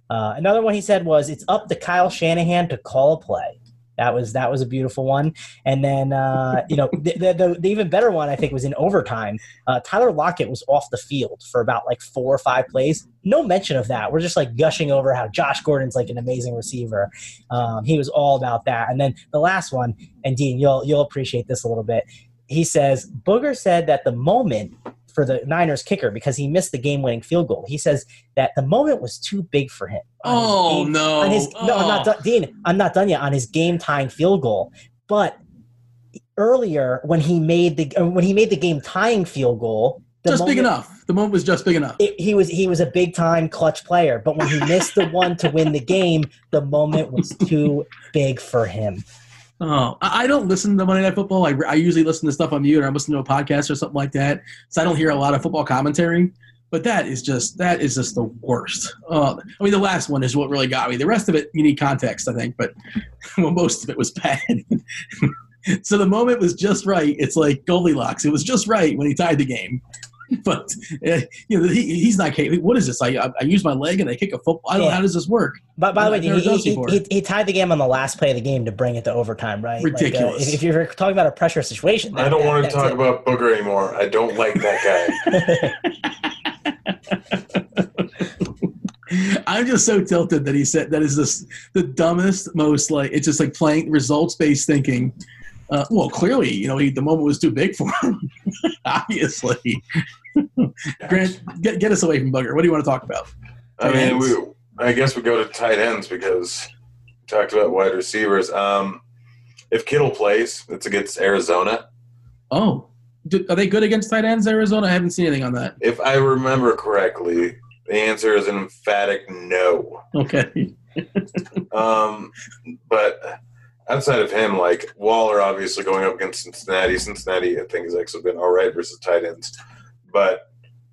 Uh, another one he said was, it's up to Kyle Shanahan to call a play. That was that was a beautiful one. And then, uh, you know, the, the, the even better one, I think, was in overtime. Uh, Tyler Lockett was off the field for about like four or five plays. No mention of that. We're just like gushing over how Josh Gordon's like an amazing receiver. Um, he was all about that. And then the last one, and Dean, you'll you'll appreciate this a little bit. He says, Booger said that the moment for the Niners kicker, because he missed the game-winning field goal, he says that the moment was too big for him. Oh, game, no. On his, oh. No, I'm not done, Dean, I'm not done yet, on his game-tying field goal. But earlier, when he made the when he made the game-tying field goal, the just moment, big enough. The moment was just big enough. It, he was he was a big-time clutch player, but when he missed the one to win the game, the moment was too big for him. Oh, I don't listen to Monday Night Football. I, I usually listen to stuff on mute, or I'm listening to a podcast or something like that. So I don't hear a lot of football commentary. But that is just that is just the worst. Uh, I mean, the last one is what really got me. The rest of it, you need context, I think. But well, most of it was bad. So the moment was just right. It's like Goldilocks. It was just right when he tied the game. But uh, you know, he, he's not capable. What is this? I, I I use my leg and I kick a football. I don't yeah. know, how does this work? But by, by the way, he, he, he, he tied the game on the last play of the game to bring it to overtime, right? Ridiculous. Like, uh, if, if you're talking about a pressure situation, that, I don't that, want to talk it. about Booger anymore. I don't like that guy. I'm just so tilted that he said that is this the dumbest, most like it's just like playing results based thinking. Uh, well, clearly, you know, he, the moment was too big for him, obviously. Grant, get, get us away from Booger. What do you want to talk about? Tight I mean, ends. we. I guess we go to tight ends because we talked about wide receivers. Um, if Kittle plays, it's against Arizona. Oh. Do, are they good against tight ends, Arizona? I haven't seen anything on that. If I remember correctly, the answer is an emphatic no. Okay. um, But – outside of him, like, Waller obviously going up against Cincinnati. Cincinnati, I think, has actually been all right versus tight ends. But,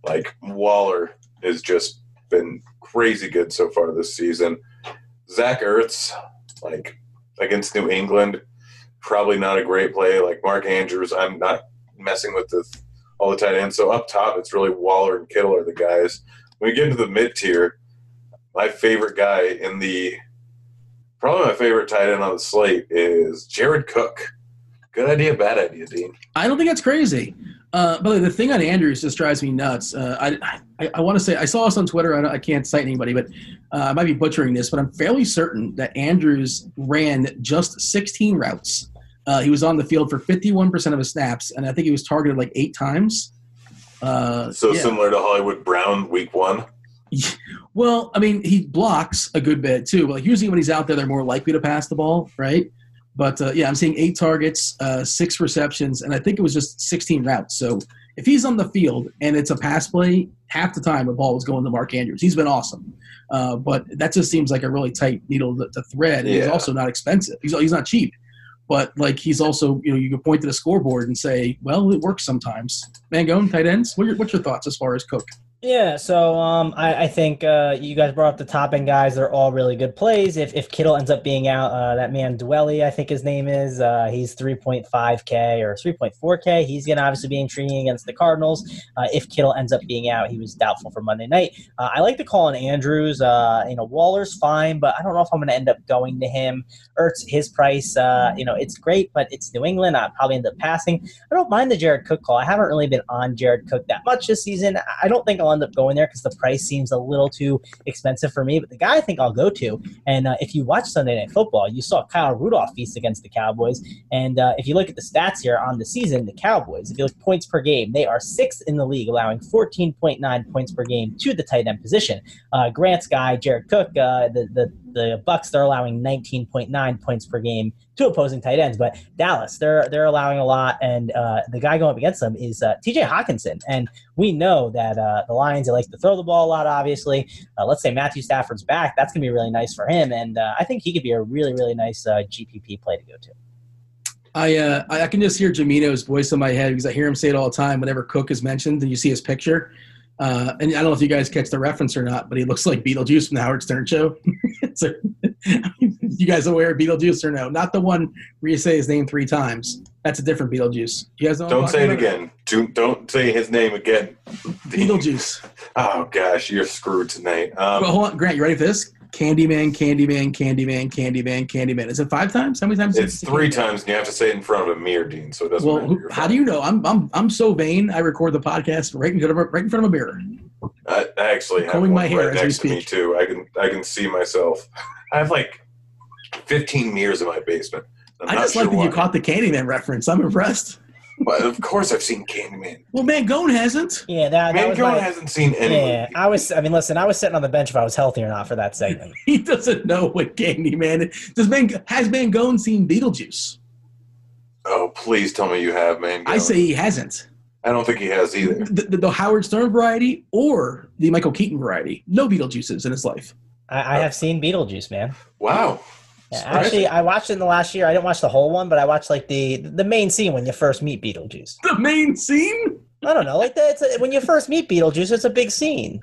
like, Waller has just been crazy good so far this season. Zach Ertz, like, against New England, probably not a great play. Like, Mark Andrews, I'm not messing with the, all the tight ends. So up top, it's really Waller and Kittle are the guys. When we get into the mid-tier, my favorite guy in the – probably my favorite tight end on the slate is Jared Cook. Good idea, bad idea, Dean. I don't think that's crazy. Uh, but the thing on Andrews just drives me nuts. Uh, I I, I want to say I saw us on Twitter. I, don't, I can't cite anybody, but uh, I might be butchering this. But I'm fairly certain that Andrews ran just sixteen routes. Uh, he was on the field for fifty-one percent of his snaps, and I think he was targeted like eight times. Uh, so yeah. Similar to Hollywood Brown week one. Well, I mean, he blocks a good bit, too. Like, usually when he's out there, they're more likely to pass the ball, right? But, uh, yeah, I'm seeing eight targets, uh, six receptions, and I think it was just sixteen routes. So if he's on the field and it's a pass play, half the time the ball was going to Mark Andrews. He's been awesome. Uh, but that just seems like a really tight needle to, to thread. And yeah. He's also not expensive. He's, he's not cheap. But, like, he's also, you know, you can point to the scoreboard and say, well, it works sometimes. Mangone, tight ends, what are your, what's your thoughts as far as Cook? Yeah, so um, I, I think uh, you guys brought up the top-end guys. They're all really good plays. If if Kittle ends up being out, uh, that man Dwelly, I think his name is, uh, he's three point five K or three point four K. He's going to obviously be intriguing against the Cardinals. Uh, if Kittle ends up being out, he was doubtful for Monday night. Uh, I like to call on Andrews. Uh, you know, Waller's fine, but I don't know if I'm going to end up going to him. Ertz, his price, uh, you know, it's great, but it's New England. I'll probably end up passing. I don't mind the Jared Cook call. I haven't really been on Jared Cook that much this season. I don't think I'll end up going there because the price seems a little too expensive for me. But the guy I think I'll go to, and uh, if you watch Sunday Night Football, you saw Kyle Rudolph feast against the Cowboys. And uh, if you look at the stats here on the season, the Cowboys, if you look points per game, they are sixth in the league, allowing fourteen point nine points per game to the tight end position. Uh, Grant's guy, Jared Cook, uh, the, the the Bucs, they're allowing nineteen point nine points per game to opposing tight ends. But Dallas, they're they're allowing a lot, and uh, the guy going up against them is uh, T J Hockenson. And we know that uh, the Lions, they like to throw the ball a lot, obviously. Uh, let's say Matthew Stafford's back. That's going to be really nice for him, and uh, I think he could be a really, really nice uh, G P P play to go to. I uh, I can just hear Jamino's voice in my head because I hear him say it all the time whenever Cook is mentioned and you see his picture. Uh, and I don't know if you guys catch the reference or not, but he looks like Beetlejuice from the Howard Stern show. So, you guys aware of Beetlejuice or no? Not the one where you say his name three times. That's a different Beetlejuice. You guys know don't say it again. Do, don't say his name again. Beetlejuice. Oh, gosh, you're screwed tonight. Um, well, hold on, Grant, you ready for this? Candyman, Candyman, Candyman, Candyman, Candyman. Is it five times? How many times? It's three times, and you have to say it in front of a mirror, Dean, so it doesn't well, matter. Well, how do you know? I'm I'm I'm so vain, I record the podcast right in, right in front of a mirror. I, I actually I'm have one my hair right as next to me, too. I can, I can see myself. I have, like, fifteen mirrors in my basement. I'm I just sure like that why. You caught the Candyman reference. I'm impressed. Well, of course I've seen Candyman. Well, Mangone hasn't. Yeah, that, that Mangone my, hasn't seen any. Yeah, I was. I mean, listen, I was sitting on the bench if I was healthy or not for that segment. He doesn't know what Candyman is. Does Man, has Mangone seen Beetlejuice? Oh, please tell me you have, Mangone. I say he hasn't. I don't think he has either. The, the, the Howard Stern variety or the Michael Keaton variety. No Beetlejuices in his life. I, I oh. have seen Beetlejuice, man. Wow. Yeah, actually, I watched it in the last year. I didn't watch the whole one, but I watched like the the main scene when you first meet Beetlejuice. The main scene? I don't know. Like that, it's a, when you first meet Beetlejuice, it's a big scene.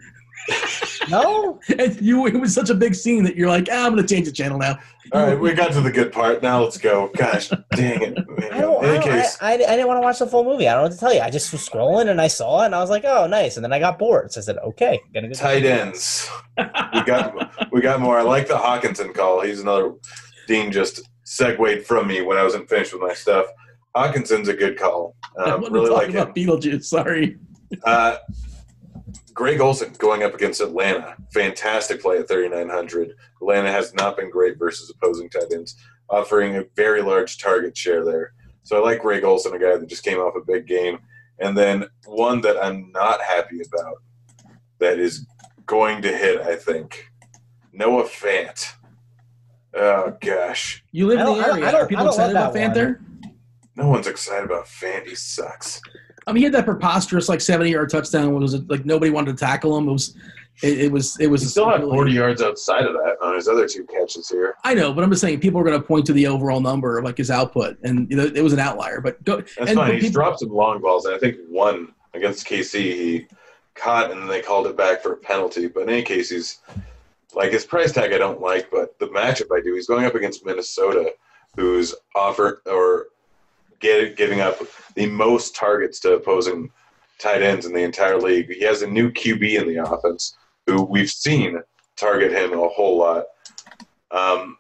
No? And you, it was such a big scene that you're like, ah, I'm going to change the channel now. All right, we got to the good part. Now let's go. Gosh, dang it. I, don't, I, don't, case. I, I, I didn't want to watch the full movie. I don't know what to tell you. I just was scrolling, and I saw it, and I was like, oh, nice. And then I got bored. So I said, okay. Gonna go Tight ends. we, got, we got more. I like the Hawkinson call. He's another – Dean just segued from me when I wasn't finished with my stuff. Hawkinson's a good call. Um, I wasn't really talking like about him. Beetlejuice. Sorry. Uh Greg Olsen going up against Atlanta. Fantastic play at thirty-nine hundred. Atlanta has not been great versus opposing tight ends, offering a very large target share there. So I like Greg Olsen, a guy that just came off a big game. And then one that I'm not happy about that is going to hit, I think, Noah Fant. Oh, gosh. You live in the area. I don't, Are people I don't excited about Fant there? No one's excited about Fant. He sucks. I mean, he had that preposterous like seventy-yard touchdown. It was like nobody wanted to tackle him. It was, it, it was, it was. He still had forty yards outside of that on his other two catches here. I know, but I'm just saying people are going to point to the overall number of like his output, and you know, it was an outlier. But go, that's and, fine. But he people, dropped some long balls, and I think one against K C he caught, and then they called it back for a penalty. But in any case, he's like his price tag I don't like, but the matchup I do. He's going up against Minnesota, who's offered or. Giving up the most targets to opposing tight ends in the entire league. He has a new Q B in the offense who we've seen target him a whole lot. Um,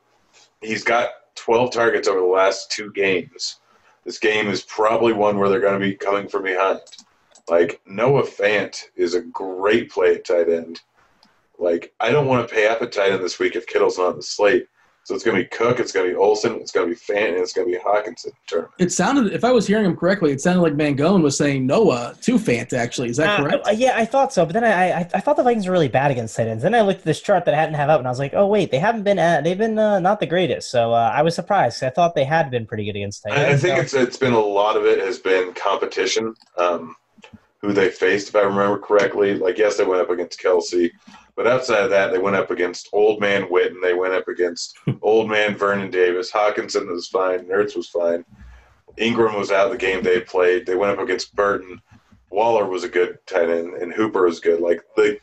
he's got twelve targets over the last two games. This game is probably one where they're going to be coming from behind. Like, Noah Fant is a great play at tight end. Like, I don't want to pay up at tight end this week if Kittle's not on the slate. So it's going to be Cook, it's going to be Olsen, it's going to be Fant, and it's going to be Hawkinson. It sounded, if I was hearing him correctly, it sounded like Mangone was saying Noah to Fant, actually. Is that uh, correct? Uh, yeah, I thought so. But then I, I I thought the Vikings were really bad against tight ends. Then I looked at this chart that I hadn't had up, and I was like, oh, wait, they haven't been – they've been uh, not the greatest. So uh, I was surprised. I thought they had been pretty good against tight ends. I, I think so. it's it's been a lot of it has been competition, um, who they faced, if I remember correctly. Like, yes, they went up against Kelsey. But outside of that, they went up against Old Man Whitten. They went up against Old Man Vernon Davis. Hawkinson was fine. Nertz was fine. Ingram was out of the game they played. They went up against Burton. Waller was a good tight end, and Hooper was good. Like the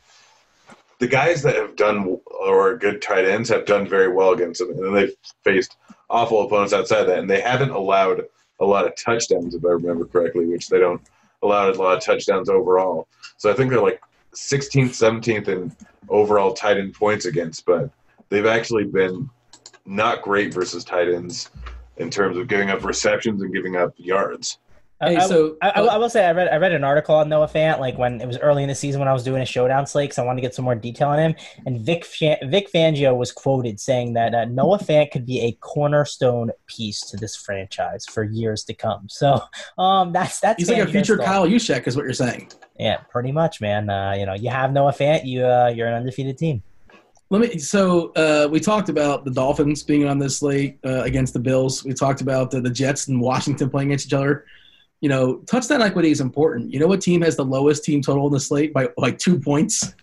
the guys that have done or are good tight ends have done very well against them, and then they've faced awful opponents outside of that, and they haven't allowed a lot of touchdowns, if I remember correctly, which they don't allow a lot of touchdowns overall. So I think they're like sixteenth, seventeenth in overall tight end points against, but they've actually been not great versus tight ends in terms of giving up receptions and giving up yards. Hey, I, so I, I, I will say I read I read an article on Noah Fant like when it was early in the season when I was doing a showdown slate because I wanted to get some more detail on him. And Vic Vic Fangio was quoted saying that uh, Noah Fant could be a cornerstone piece to this franchise for years to come. So um, that's that's he's Fangio's like a future goal. Kyle Juszczyk is what you're saying. Yeah, pretty much, man. Uh, you know, you have Noah Fant, you uh, you're an undefeated team. Let me. So uh, we talked about the Dolphins being on this slate uh, against the Bills. We talked about the, the Jets and Washington playing against each other. You know, touchdown equity is important. You know what team has the lowest team total in the slate by like two points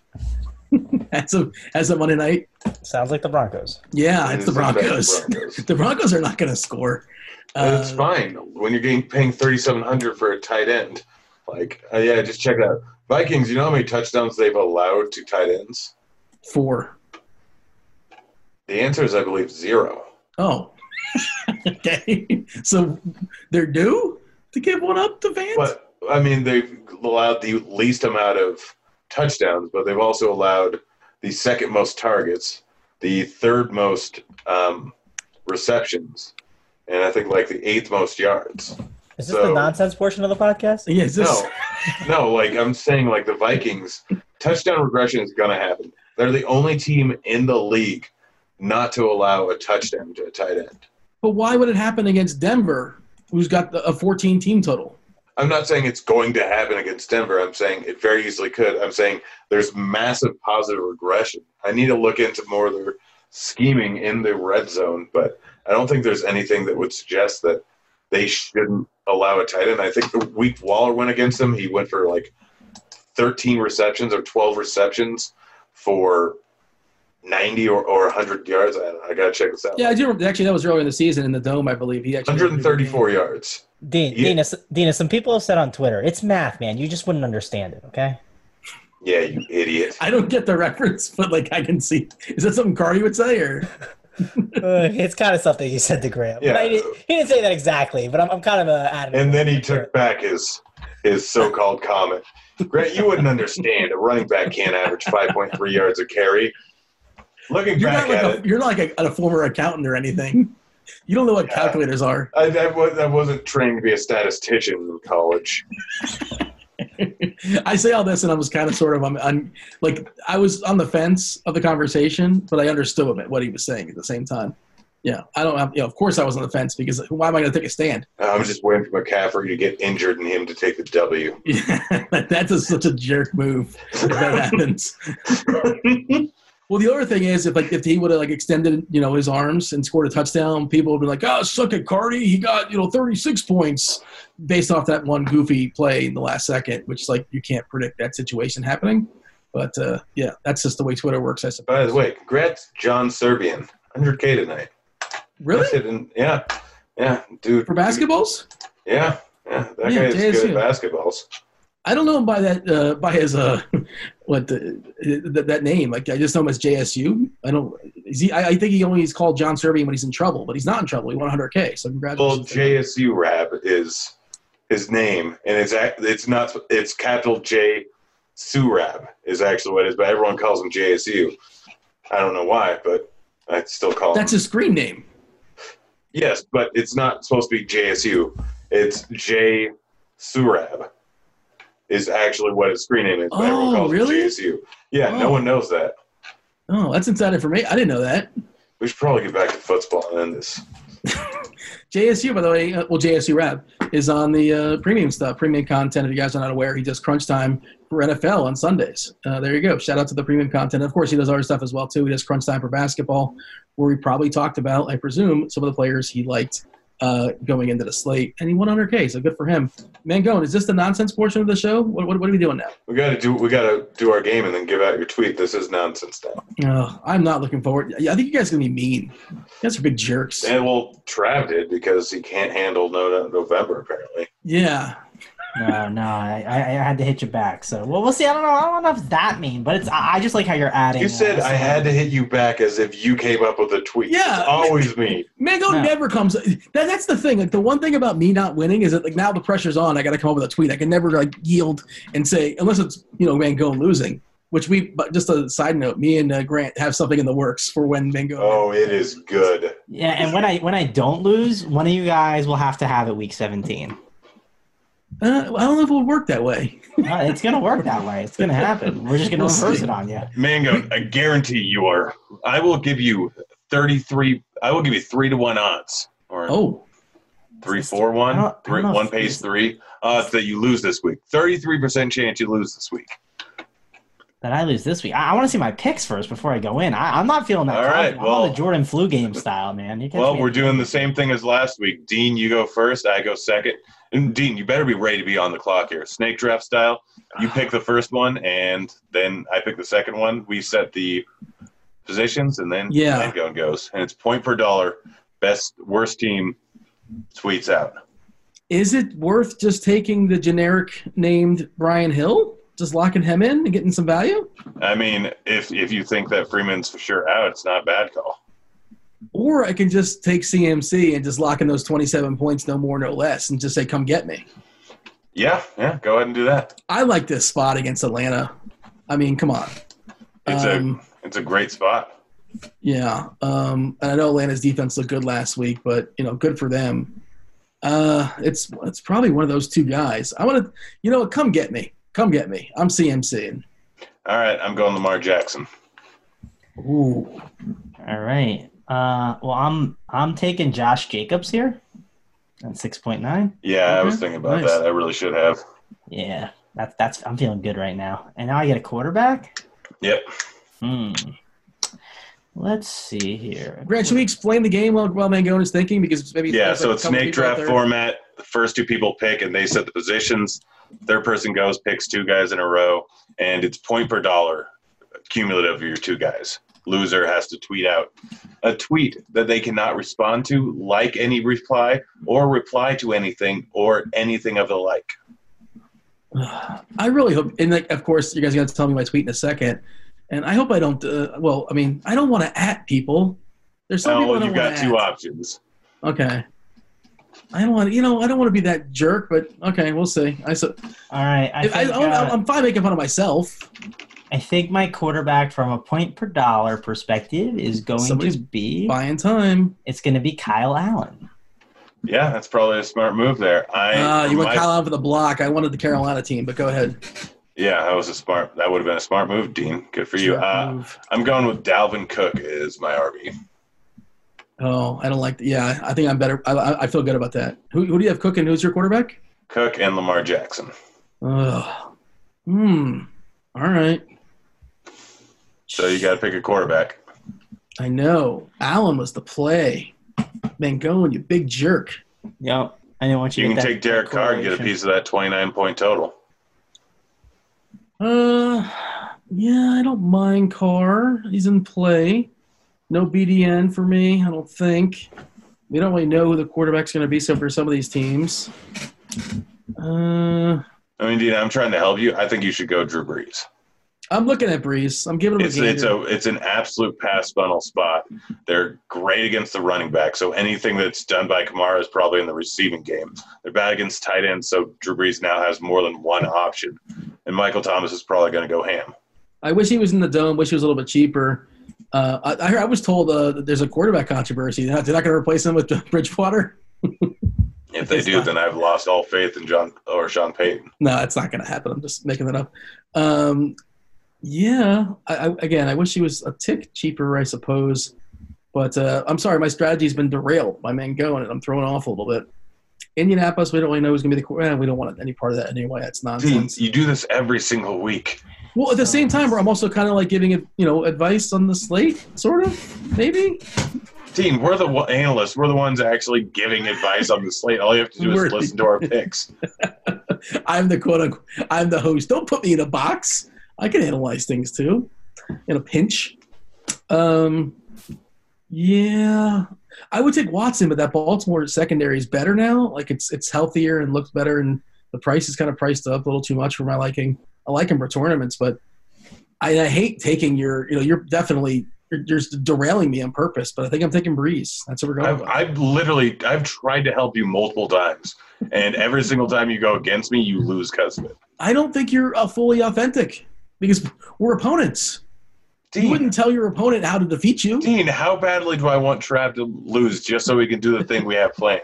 as of as of Monday night? Sounds like the Broncos. Yeah, it's the Broncos. the Broncos. The Broncos are not going to score. It's uh, fine when you're getting paying thirty-seven hundred dollars for a tight end. Like, uh, yeah, just check it out. Vikings. You know how many touchdowns they've allowed to tight ends? Four. The answer is, I believe, zero. Oh. Okay. So they're due. To give one up to Fans? But, I mean, they've allowed the least amount of touchdowns, but they've also allowed the second most targets. the third most um, receptions, and I think like the eighth most yards. Is this so, the nonsense portion of the podcast? Yeah, is this? No, no, like I'm saying, like the Vikings, touchdown regression is going to happen. They're the only team in the league not to allow a touchdown to a tight end. But why would it happen against Denver, who's got the, a fourteen-team total? I'm not saying it's going to happen against Denver. I'm saying it very easily could. I'm saying there's massive positive regression. I need to look into more of their scheming in the red zone, but I don't think there's anything that would suggest that they shouldn't allow a tight end. I think the week Waller went against him, he went for like thirteen receptions or twelve receptions for ninety or, or one hundred yards. I, I got to check this out. Yeah, I do remember. Actually, that was earlier in the season in the Dome, I believe. He actually one hundred thirty-four yards. Dean, yeah. Dean, Dean, some people have said on Twitter, it's math, man. You just wouldn't understand it, okay? Yeah, you idiot. I don't get the reference, but, like, I can see. Is that something Carr you would say, or? uh, it's kind of something he said to Graham. Yeah. I, he didn't say that exactly, but I'm, I'm kind of uh, adamant. And then he took it. back his his so-called comment. Grant, you wouldn't understand. A running back can't average five point three yards a carry. Looking you're back not like at a, it. You're not like a, a former accountant or anything. You don't know what yeah. calculators are. I, I, was, I wasn't trained to be a statistician in college. I say all this, and I was kind of sort of I'm, I'm like I was on the fence of the conversation, but I understood him at what he was saying at the same time. Yeah, I don't. Have, you know, of course, I was on the fence because why am I going to take a stand? I was just waiting for McCaffrey to get injured and him to take the W. Yeah, that's a, such a jerk move if that happens. Well, the other thing is, if like if he would have like extended, you know, his arms and scored a touchdown, people would be like, "Oh, suck it, Cardi! He got you know thirty-six points based off that one goofy play in the last second," which is like you can't predict that situation happening. But uh, yeah, that's just the way Twitter works, I suppose. By the way, congrats, John Serbian, one hundred K tonight. Really? In, yeah, yeah, dude. For basketballs? Dude. Yeah, yeah. That yeah, guy is good at basketballs. I don't know him by that uh, by his uh, what the, the, that name. Like I just know him as J S U. I don't. Is he, I, I think he only is called John Serbian when he's in trouble, but he's not in trouble. He won one hundred K. So congratulations. Well, J S U Rab is his name, and it's it's not it's capital J Surab is actually what it is, but everyone calls him J S U. I don't know why, but I still call him. That's his screen name. Yes, but it's not supposed to be J S U. It's J Surab. Is actually what his screen name is. But oh, everyone calls really? It J S U. Yeah, oh. No one knows that. Oh, that's inside information. I didn't know that. We should probably get back to football and end this. J S U, by the way, uh, well, J S U Rap is on the uh, premium stuff, premium content. If you guys are not aware, he does Crunch Time for N F L on Sundays. Uh, there you go. Shout out to the premium content. Of course, he does other stuff as well, too. He does Crunch Time for Basketball, where we probably talked about, I presume, some of the players he liked Uh, going into the slate, and he won one hundred K, so good for him. Mangone, is this the nonsense portion of the show? What what, what are we doing now? We gotta do we gotta do our game and then give out your tweet. This is nonsense now. Uh, I'm not looking forward. I think you guys are gonna be mean. You guys are big jerks. And well, Trav did because he can't handle no November apparently. Yeah. no, no, I, I had to hit you back. So well, we'll see. I don't know. I don't know if that mean, but it's. I just like how you're adding. You said uh, I had to hit you back as if you came up with a tweet. Yeah, it's always me. Mango no. never comes. That, that's the thing. Like the one thing about me not winning is that like now the pressure's on. I got to come up with a tweet. I can never like yield and say unless it's you know Mango losing. Which we, but just a side note, me and uh, Grant have something in the works for when Bingo. Oh, it is good. Yeah, and when I when I don't lose, one of you guys will have to have it week seventeen. Uh, I don't know if it will work that way. uh, it's going to work that way. It's going to happen. We're just going to reverse it on you. Mango, I guarantee you are. I will give you thirty-three. I will give you three to one odds. Or oh. Three, four, one. I don't, I don't three, one pays three odds that you lose this week. thirty-three percent chance you lose this week. That I lose this week. I, I want to see my picks first before I go in. I, I'm not feeling that. All right, well, I'm on the Jordan flu game style, man. Well, we're doing the same thing as last week. Dean, you go first. I go second. And Dean, you better be ready to be on the clock here. Snake draft style. You pick the first one, and then I pick the second one. We set the positions, and then yeah. Mango and goes. And it's point per dollar. Best, worst team tweets out. Is it worth just taking the generic named Brian Hill? Just locking him in and getting some value? I mean, if if you think that Freeman's for sure out, it's not a bad call. Or I can just take C M C and just lock in those twenty-seven points, no more, no less, and just say, come get me. Yeah, yeah, go ahead and do that. I like this spot against Atlanta. I mean, come on. It's, um, a, it's a great spot. Yeah. Um, and I know Atlanta's defense looked good last week, but, you know, good for them. Uh, it's it's probably one of those two guys. I want to – you know, come get me. Come get me. I'm C M C. All right. I'm going Lamar Jackson. Ooh. All right. Uh, well, I'm I'm taking Josh Jacobs here at six point nine. Yeah, okay. I was thinking about nice. that. I really should have. Yeah. That's that's. I'm feeling good right now. And now I get a quarterback? Yep. Hmm. Let's see here. Grant, should we explain the game while, while Mangone is thinking? Because maybe yeah, so like it's snake draft format. The first two people pick, and they set the positions. Third person goes, picks two guys in a row, and it's point per dollar cumulative of your two guys. Loser has to tweet out a tweet that they cannot respond to, like any reply, or reply to anything, or anything of the like. I really hope – and, like, of course, you guys got to tell me my tweet in a second – and I hope I don't uh, – well, I mean, I don't want to at people. There's some oh, people I don't want to at. Oh, you've got two options. Okay. I don't want – you know, I don't want to be that jerk, but okay, we'll see. I so, All right. I if, think, I, uh, I'm fine making fun of myself. I think my quarterback from a point-per-dollar perspective is going Somebody's to be – buying time. It's going to be Kyle Allen. Yeah, that's probably a smart move there. I uh, You went my, Kyle Allen for the block. I wanted the Carolina team, but go ahead. Yeah, that was a smart. That would have been a smart move, Dean. Good for you. Uh, I'm going with Dalvin Cook as my R B. Oh, I don't like. The, yeah, I think I'm better. I, I feel good about that. Who, who do you have? Cook and who's your quarterback? Cook and Lamar Jackson. Ugh. Hmm. All right. So you got to pick a quarterback. I know. Allen was the play. Mangone, you big jerk. Yep. I didn't want you. You to can take Derek Carr and get a piece of that twenty-nine point total. Uh, yeah, I don't mind Carr. He's in play. No B D N for me, I don't think. We don't really know who the quarterback's going to be, so for some of these teams. Uh, I mean, Dean, I'm trying to help you. I think you should go Drew Brees. I'm looking at Brees. I'm giving him it's, a game. It's, a, it's an absolute pass funnel spot. They're great against the running back, so anything that's done by Kamara is probably in the receiving game. They're bad against tight ends, so Drew Brees now has more than one option. And Michael Thomas is probably going to go ham. I wish he was in the dome. Wish he was a little bit cheaper. Uh, I, I, heard, I was told uh, that there's a quarterback controversy. They're not, they're not going to replace him with Bridgewater. If they it's do, not. Then I've lost all faith in John or Sean Payton. No, it's not going to happen. I'm just making that up. Um, yeah. I, I, again, I wish he was a tick cheaper, I suppose. But uh, I'm sorry, my strategy's been derailed by Mangone, and I'm throwing off a little bit. Indianapolis, we don't really know who's going to be the quarterback. We don't want any part of that anyway. That's nonsense. Dude, you do this every single week. Well, at the same time, I'm also kind of like giving it, you know, advice on the slate, sort of, maybe. Dean, we're the analysts. We're the ones actually giving advice on the slate. All you have to do is listen to our picks. I'm the quote unquote, I'm the host. Don't put me in a box. I can analyze things too, in a pinch. Um, yeah. I would take Watson, but that Baltimore secondary is better now. Like, it's it's healthier and looks better, and the price is kind of priced up a little too much for my liking. I like him for tournaments, but I, I hate taking your – you know, you're definitely – you're derailing me on purpose, but I think I'm taking Brees. That's what we're going I've, with. I've literally – I've tried to help you multiple times, and every single time you go against me, you lose because of it. I don't think you're uh, fully authentic because we're opponents. Dean, you wouldn't tell your opponent how to defeat you. Dean, how badly do I want Trav to lose just so we can do the thing we have planned?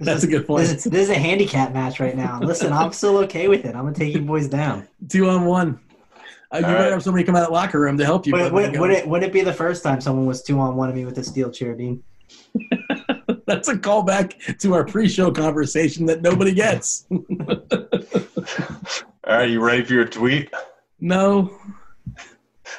That's a good point. This is, this is a handicap match right now. Listen, I'm still okay with it. I'm going to take you boys down. Two on one. Uh, you right. better have somebody come out of the locker room to help you. Wait, wait, would, it, would it be the first time someone was two on one of me with a steel chair, Dean? That's a callback to our pre-show conversation that nobody gets. All right, you ready for your tweet? No.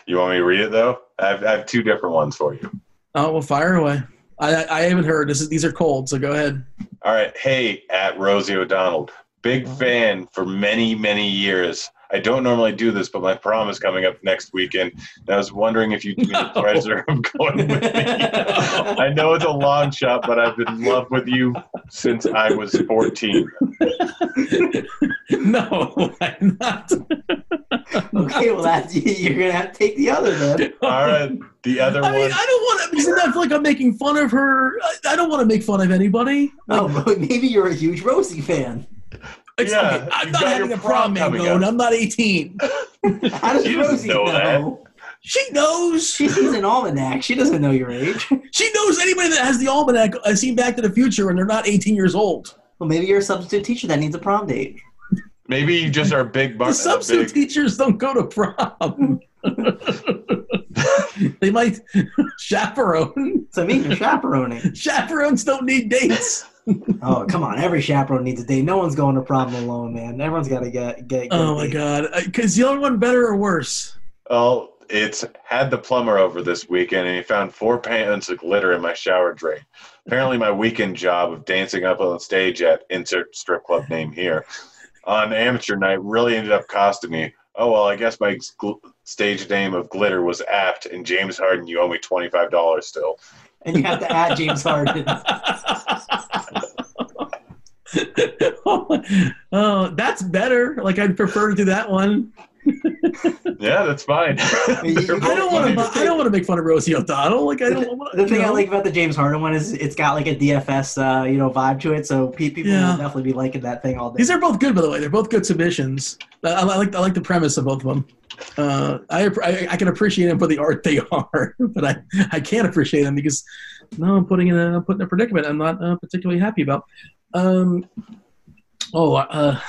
You want me to read it, though? I have, I have two different ones for you. Oh, well, fire away. I, I, I haven't heard. This is, these are cold, so go ahead. All right. Hey, at Rosie O'Donnell. Big oh. fan for many, many years. I don't normally do this, but my prom is coming up next weekend, and I was wondering if you'd give no. me the pleasure of going with me. no. I know it's a long shot, but I've been in love with you since I was fourteen. No, I'm not. Okay, well, that's, you're going to have to take the other, then. All right, the other I one. Mean, I don't want to – isn't that like I'm making fun of her? I, I don't want to make fun of anybody. Like, oh, but maybe you're a huge Rosie fan. It's yeah, okay. I'm not having a prom, Mangone. I'm not eighteen. How does Rosie know? know? That. She knows. She sees an almanac. She doesn't know your age. She knows anybody that has the almanac has seen Back to the Future and they're not eighteen years old. Well, maybe you're a substitute teacher that needs a prom date. Maybe you just are big. Bar- the substitute big... teachers don't go to prom. They might chaperone. So I mean, you're chaperoning. Chaperones don't need dates. Oh, come on. Every chaperone needs a date. No one's going to prom alone, man. Everyone's got to get, get, get Oh, my date. God. Because the other one better or worse? Oh, it's had the plumber over this weekend, and he found four pans of glitter in my shower drain. Apparently, my weekend job of dancing up on stage at insert strip club name here on amateur night really ended up costing me. Oh, well, I guess my gl- stage name of glitter was apt, and James Harden, you owe me twenty-five dollars still. And you have to add James Harden. Oh, that's better. Like, I'd prefer to do that one. Yeah, that's fine. I don't want to. I don't want to make fun of Rosie O'Donnell. Like, I don't. Wanna, the thing know. I like about the James Harden one is it's got like a D F S, uh, you know, vibe to it. So people yeah. will definitely be liking that thing all day. These are both good, by the way. They're both good submissions. I, I like. I like the premise of both of them. Uh, I, I I can appreciate them for the art they are, but I, I can't appreciate them because no, I'm putting in a I'm putting a predicament I'm not uh, particularly happy about. Um. Oh, uh,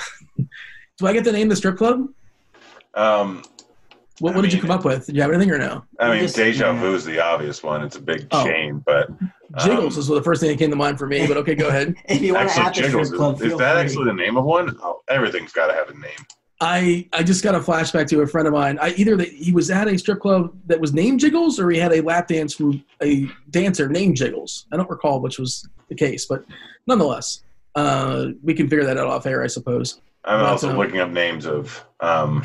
do I get to name the strip club? Um, what, what mean, did you come up with? Did you have anything or no? I mean, just, Deja yeah. Vu is the obvious one. It's a big oh. chain, but um, Jiggles was the first thing that came to mind for me. But okay, go ahead. If you want actually, to add Jiggles the club, is, is that free. Actually the name of one? Oh, everything's got to have a name. I, I just got a flashback to a friend of mine. I either the, he was at a strip club that was named Jiggles, or he had a lap dance from a dancer named Jiggles. I don't recall which was the case, but nonetheless, uh, we can figure that out off air, I suppose. I'm but, also um, looking up names of. Um,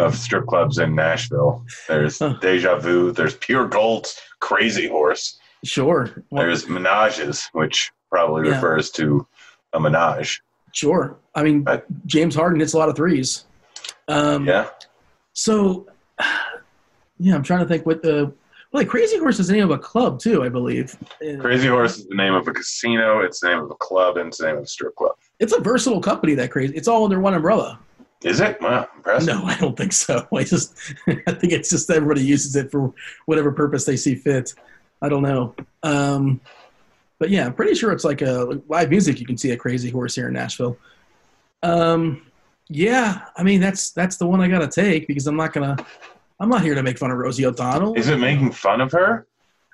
of strip clubs in Nashville. There's huh. Deja Vu. There's Pure Gold's Crazy Horse. Sure. Well, there's Menages, which probably yeah. refers to a menage. Sure. I mean, I, James Harden hits a lot of threes. Um, yeah. So, yeah, I'm trying to think what the – well, like Crazy Horse is the name of a club too, I believe. Crazy Horse is the name of a casino. It's the name of a club, and it's the name of a strip club. It's a versatile company, that Crazy – it's all under one umbrella. Is it? Wow, impressive. No, I don't think so. I just, I think it's just everybody uses it for whatever purpose they see fit. I don't know. Um, but yeah, I'm pretty sure it's like a like live music. You can see a Crazy Horse here in Nashville. Um, yeah, I mean that's that's the one I gotta take because I'm not gonna, I'm not here to make fun of Rosie O'Donnell. Is it making fun of her?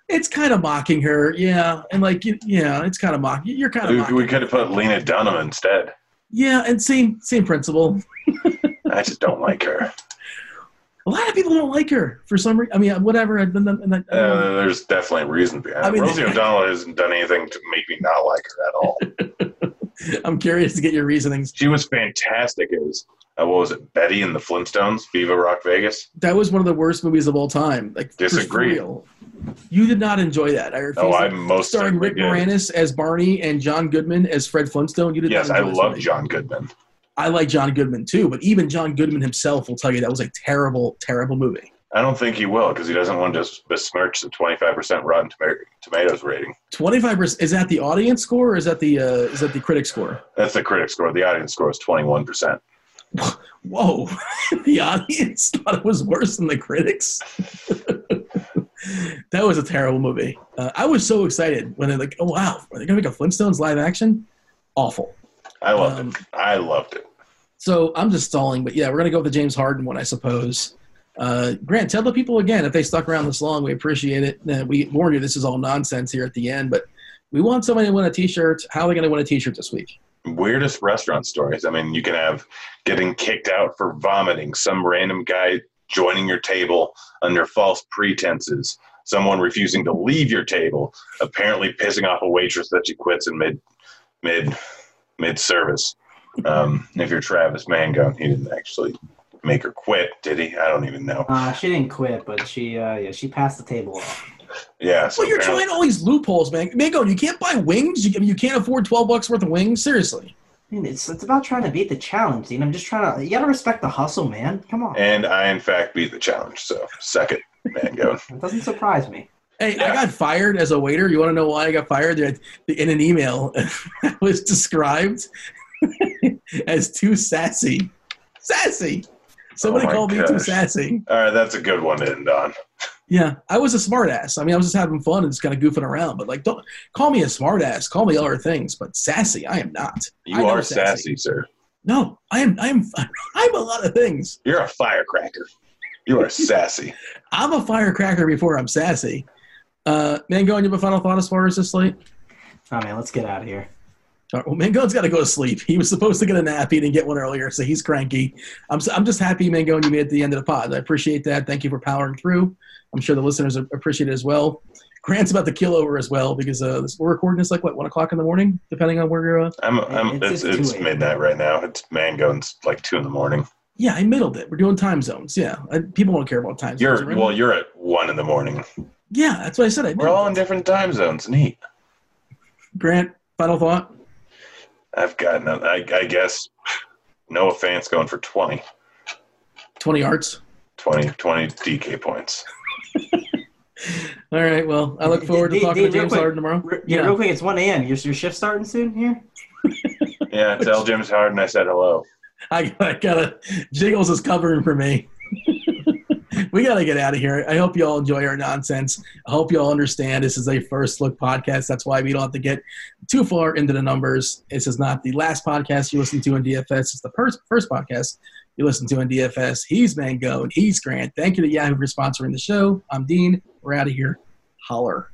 It's kind of mocking her. Yeah, and like yeah, it's kind of mocking. You're kind of. We, mocking we could have put Lena Dunham instead. Yeah, and same same principle. I just don't like her. A lot of people don't like her for some reason. I mean, whatever. I, I, I, I, uh, there's definitely a reason behind it. I mean, Rosie O'Donnell hasn't done anything to make me not like her at all. I'm curious to get your reasonings. She was fantastic as, uh, what was it, Betty and the Flintstones, Viva Rock Vegas? That was one of the worst movies of all time. Like, disagree. You did not enjoy that. I refuse. Oh, I most starring Rick did. Moranis as Barney and John Goodman as Fred Flintstone. You did yes, not enjoy I love movie. John Goodman. I like John Goodman too, but even John Goodman himself will tell you that was a terrible, terrible movie. I don't think he will because he doesn't want to besmirch the twenty-five percent Rotten Tomatoes rating. twenty-five percent is that the audience score or is that the uh, is that the critic score? That's the critic score. The audience score is twenty-one percent. Whoa. The audience thought it was worse than the critics? That was a terrible movie. Uh, I was so excited when they're like, oh, wow, are they going to make a Flintstones live action? Awful. I loved um, it. I loved it. So I'm just stalling, but yeah, we're going to go with the James Harden one, I suppose. Uh, Grant, tell the people again, if they stuck around this long, we appreciate it. Uh, we warned you this is all nonsense here at the end, but we want somebody to win a T-shirt. How are they going to win a T-shirt this week? Weirdest restaurant stories. I mean, you can have getting kicked out for vomiting, some random guy joining your table under false pretenses, someone refusing to leave your table, apparently pissing off a waitress that she quits in mid mid mid service. Um, if you're Travis Mangone, he didn't actually make her quit, did he? I don't even know. Uh, she didn't quit, but she uh, yeah, she passed the table off. Yeah. So well, you're trying all these loopholes, man. Mangone, you can't buy wings. You, I mean, you can't afford twelve bucks worth of wings. Seriously. It's it's about trying to beat the challenge, Dean. I'm just trying to – you got to respect the hustle, man. Come on. And I, in fact, beat the challenge, so suck it, Mangone. It doesn't surprise me. Hey, yeah. I got fired as a waiter. You want to know why I got fired? In an email, I was described as too sassy. Sassy. Somebody oh called gosh. me too sassy. All right, that's a good one to end on. Yeah, I was a smartass. I mean, I was just having fun and just kind of goofing around. But, like, don't call me a smartass. Call me other things. But sassy, I am not. You are sassy, sassy, sir. No, I am. I am. I'm a lot of things. You're a firecracker. You are sassy. I'm a firecracker before I'm sassy. Uh, Mangone, you have a final thought as far as this slate? Oh, man, let's get out of here. Right, well, Mangone's got to go to sleep. He was supposed to get a nap. He didn't get one earlier, so he's cranky. I'm so, I'm just happy, Mangone, you made it to the end of the pod. I appreciate that. Thank you for powering through. I'm sure the listeners appreciate it as well. Grant's about to kill over as well because uh, we're recording this like, what, one o'clock in the morning, depending on where you're uh, I'm, I'm, It's, it's, it's midnight right now. It's Mangone's like two in the morning. Yeah, I middled it. We're doing time zones. Yeah, I, people don't care about time you're, zones. Right? Well, you're at one in the morning. Yeah, that's what I said. I We're all in different time zones. Neat. Grant, final thought? I've got none. I, I guess Noah Fant's going for twenty. twenty yards? twenty, twenty D K points. All right, well, I look forward to D- talking D- to James quick, Harden tomorrow. R- yeah, yeah, real quick, it's one a.m. Your, your shift starting soon here? Yeah, tell James Harden I said hello. I, I got to – Jiggles is covering for me. We got to get out of here. I hope you all enjoy our nonsense. I hope you all understand this is a first look podcast. That's why we don't have to get too far into the numbers. This is not the last podcast you listen to in D F S. It's the first, first podcast you listen to in D F S. He's Mango and he's Grant. Thank you to Yahoo for sponsoring the show. I'm Dean. We're out of here. Holler.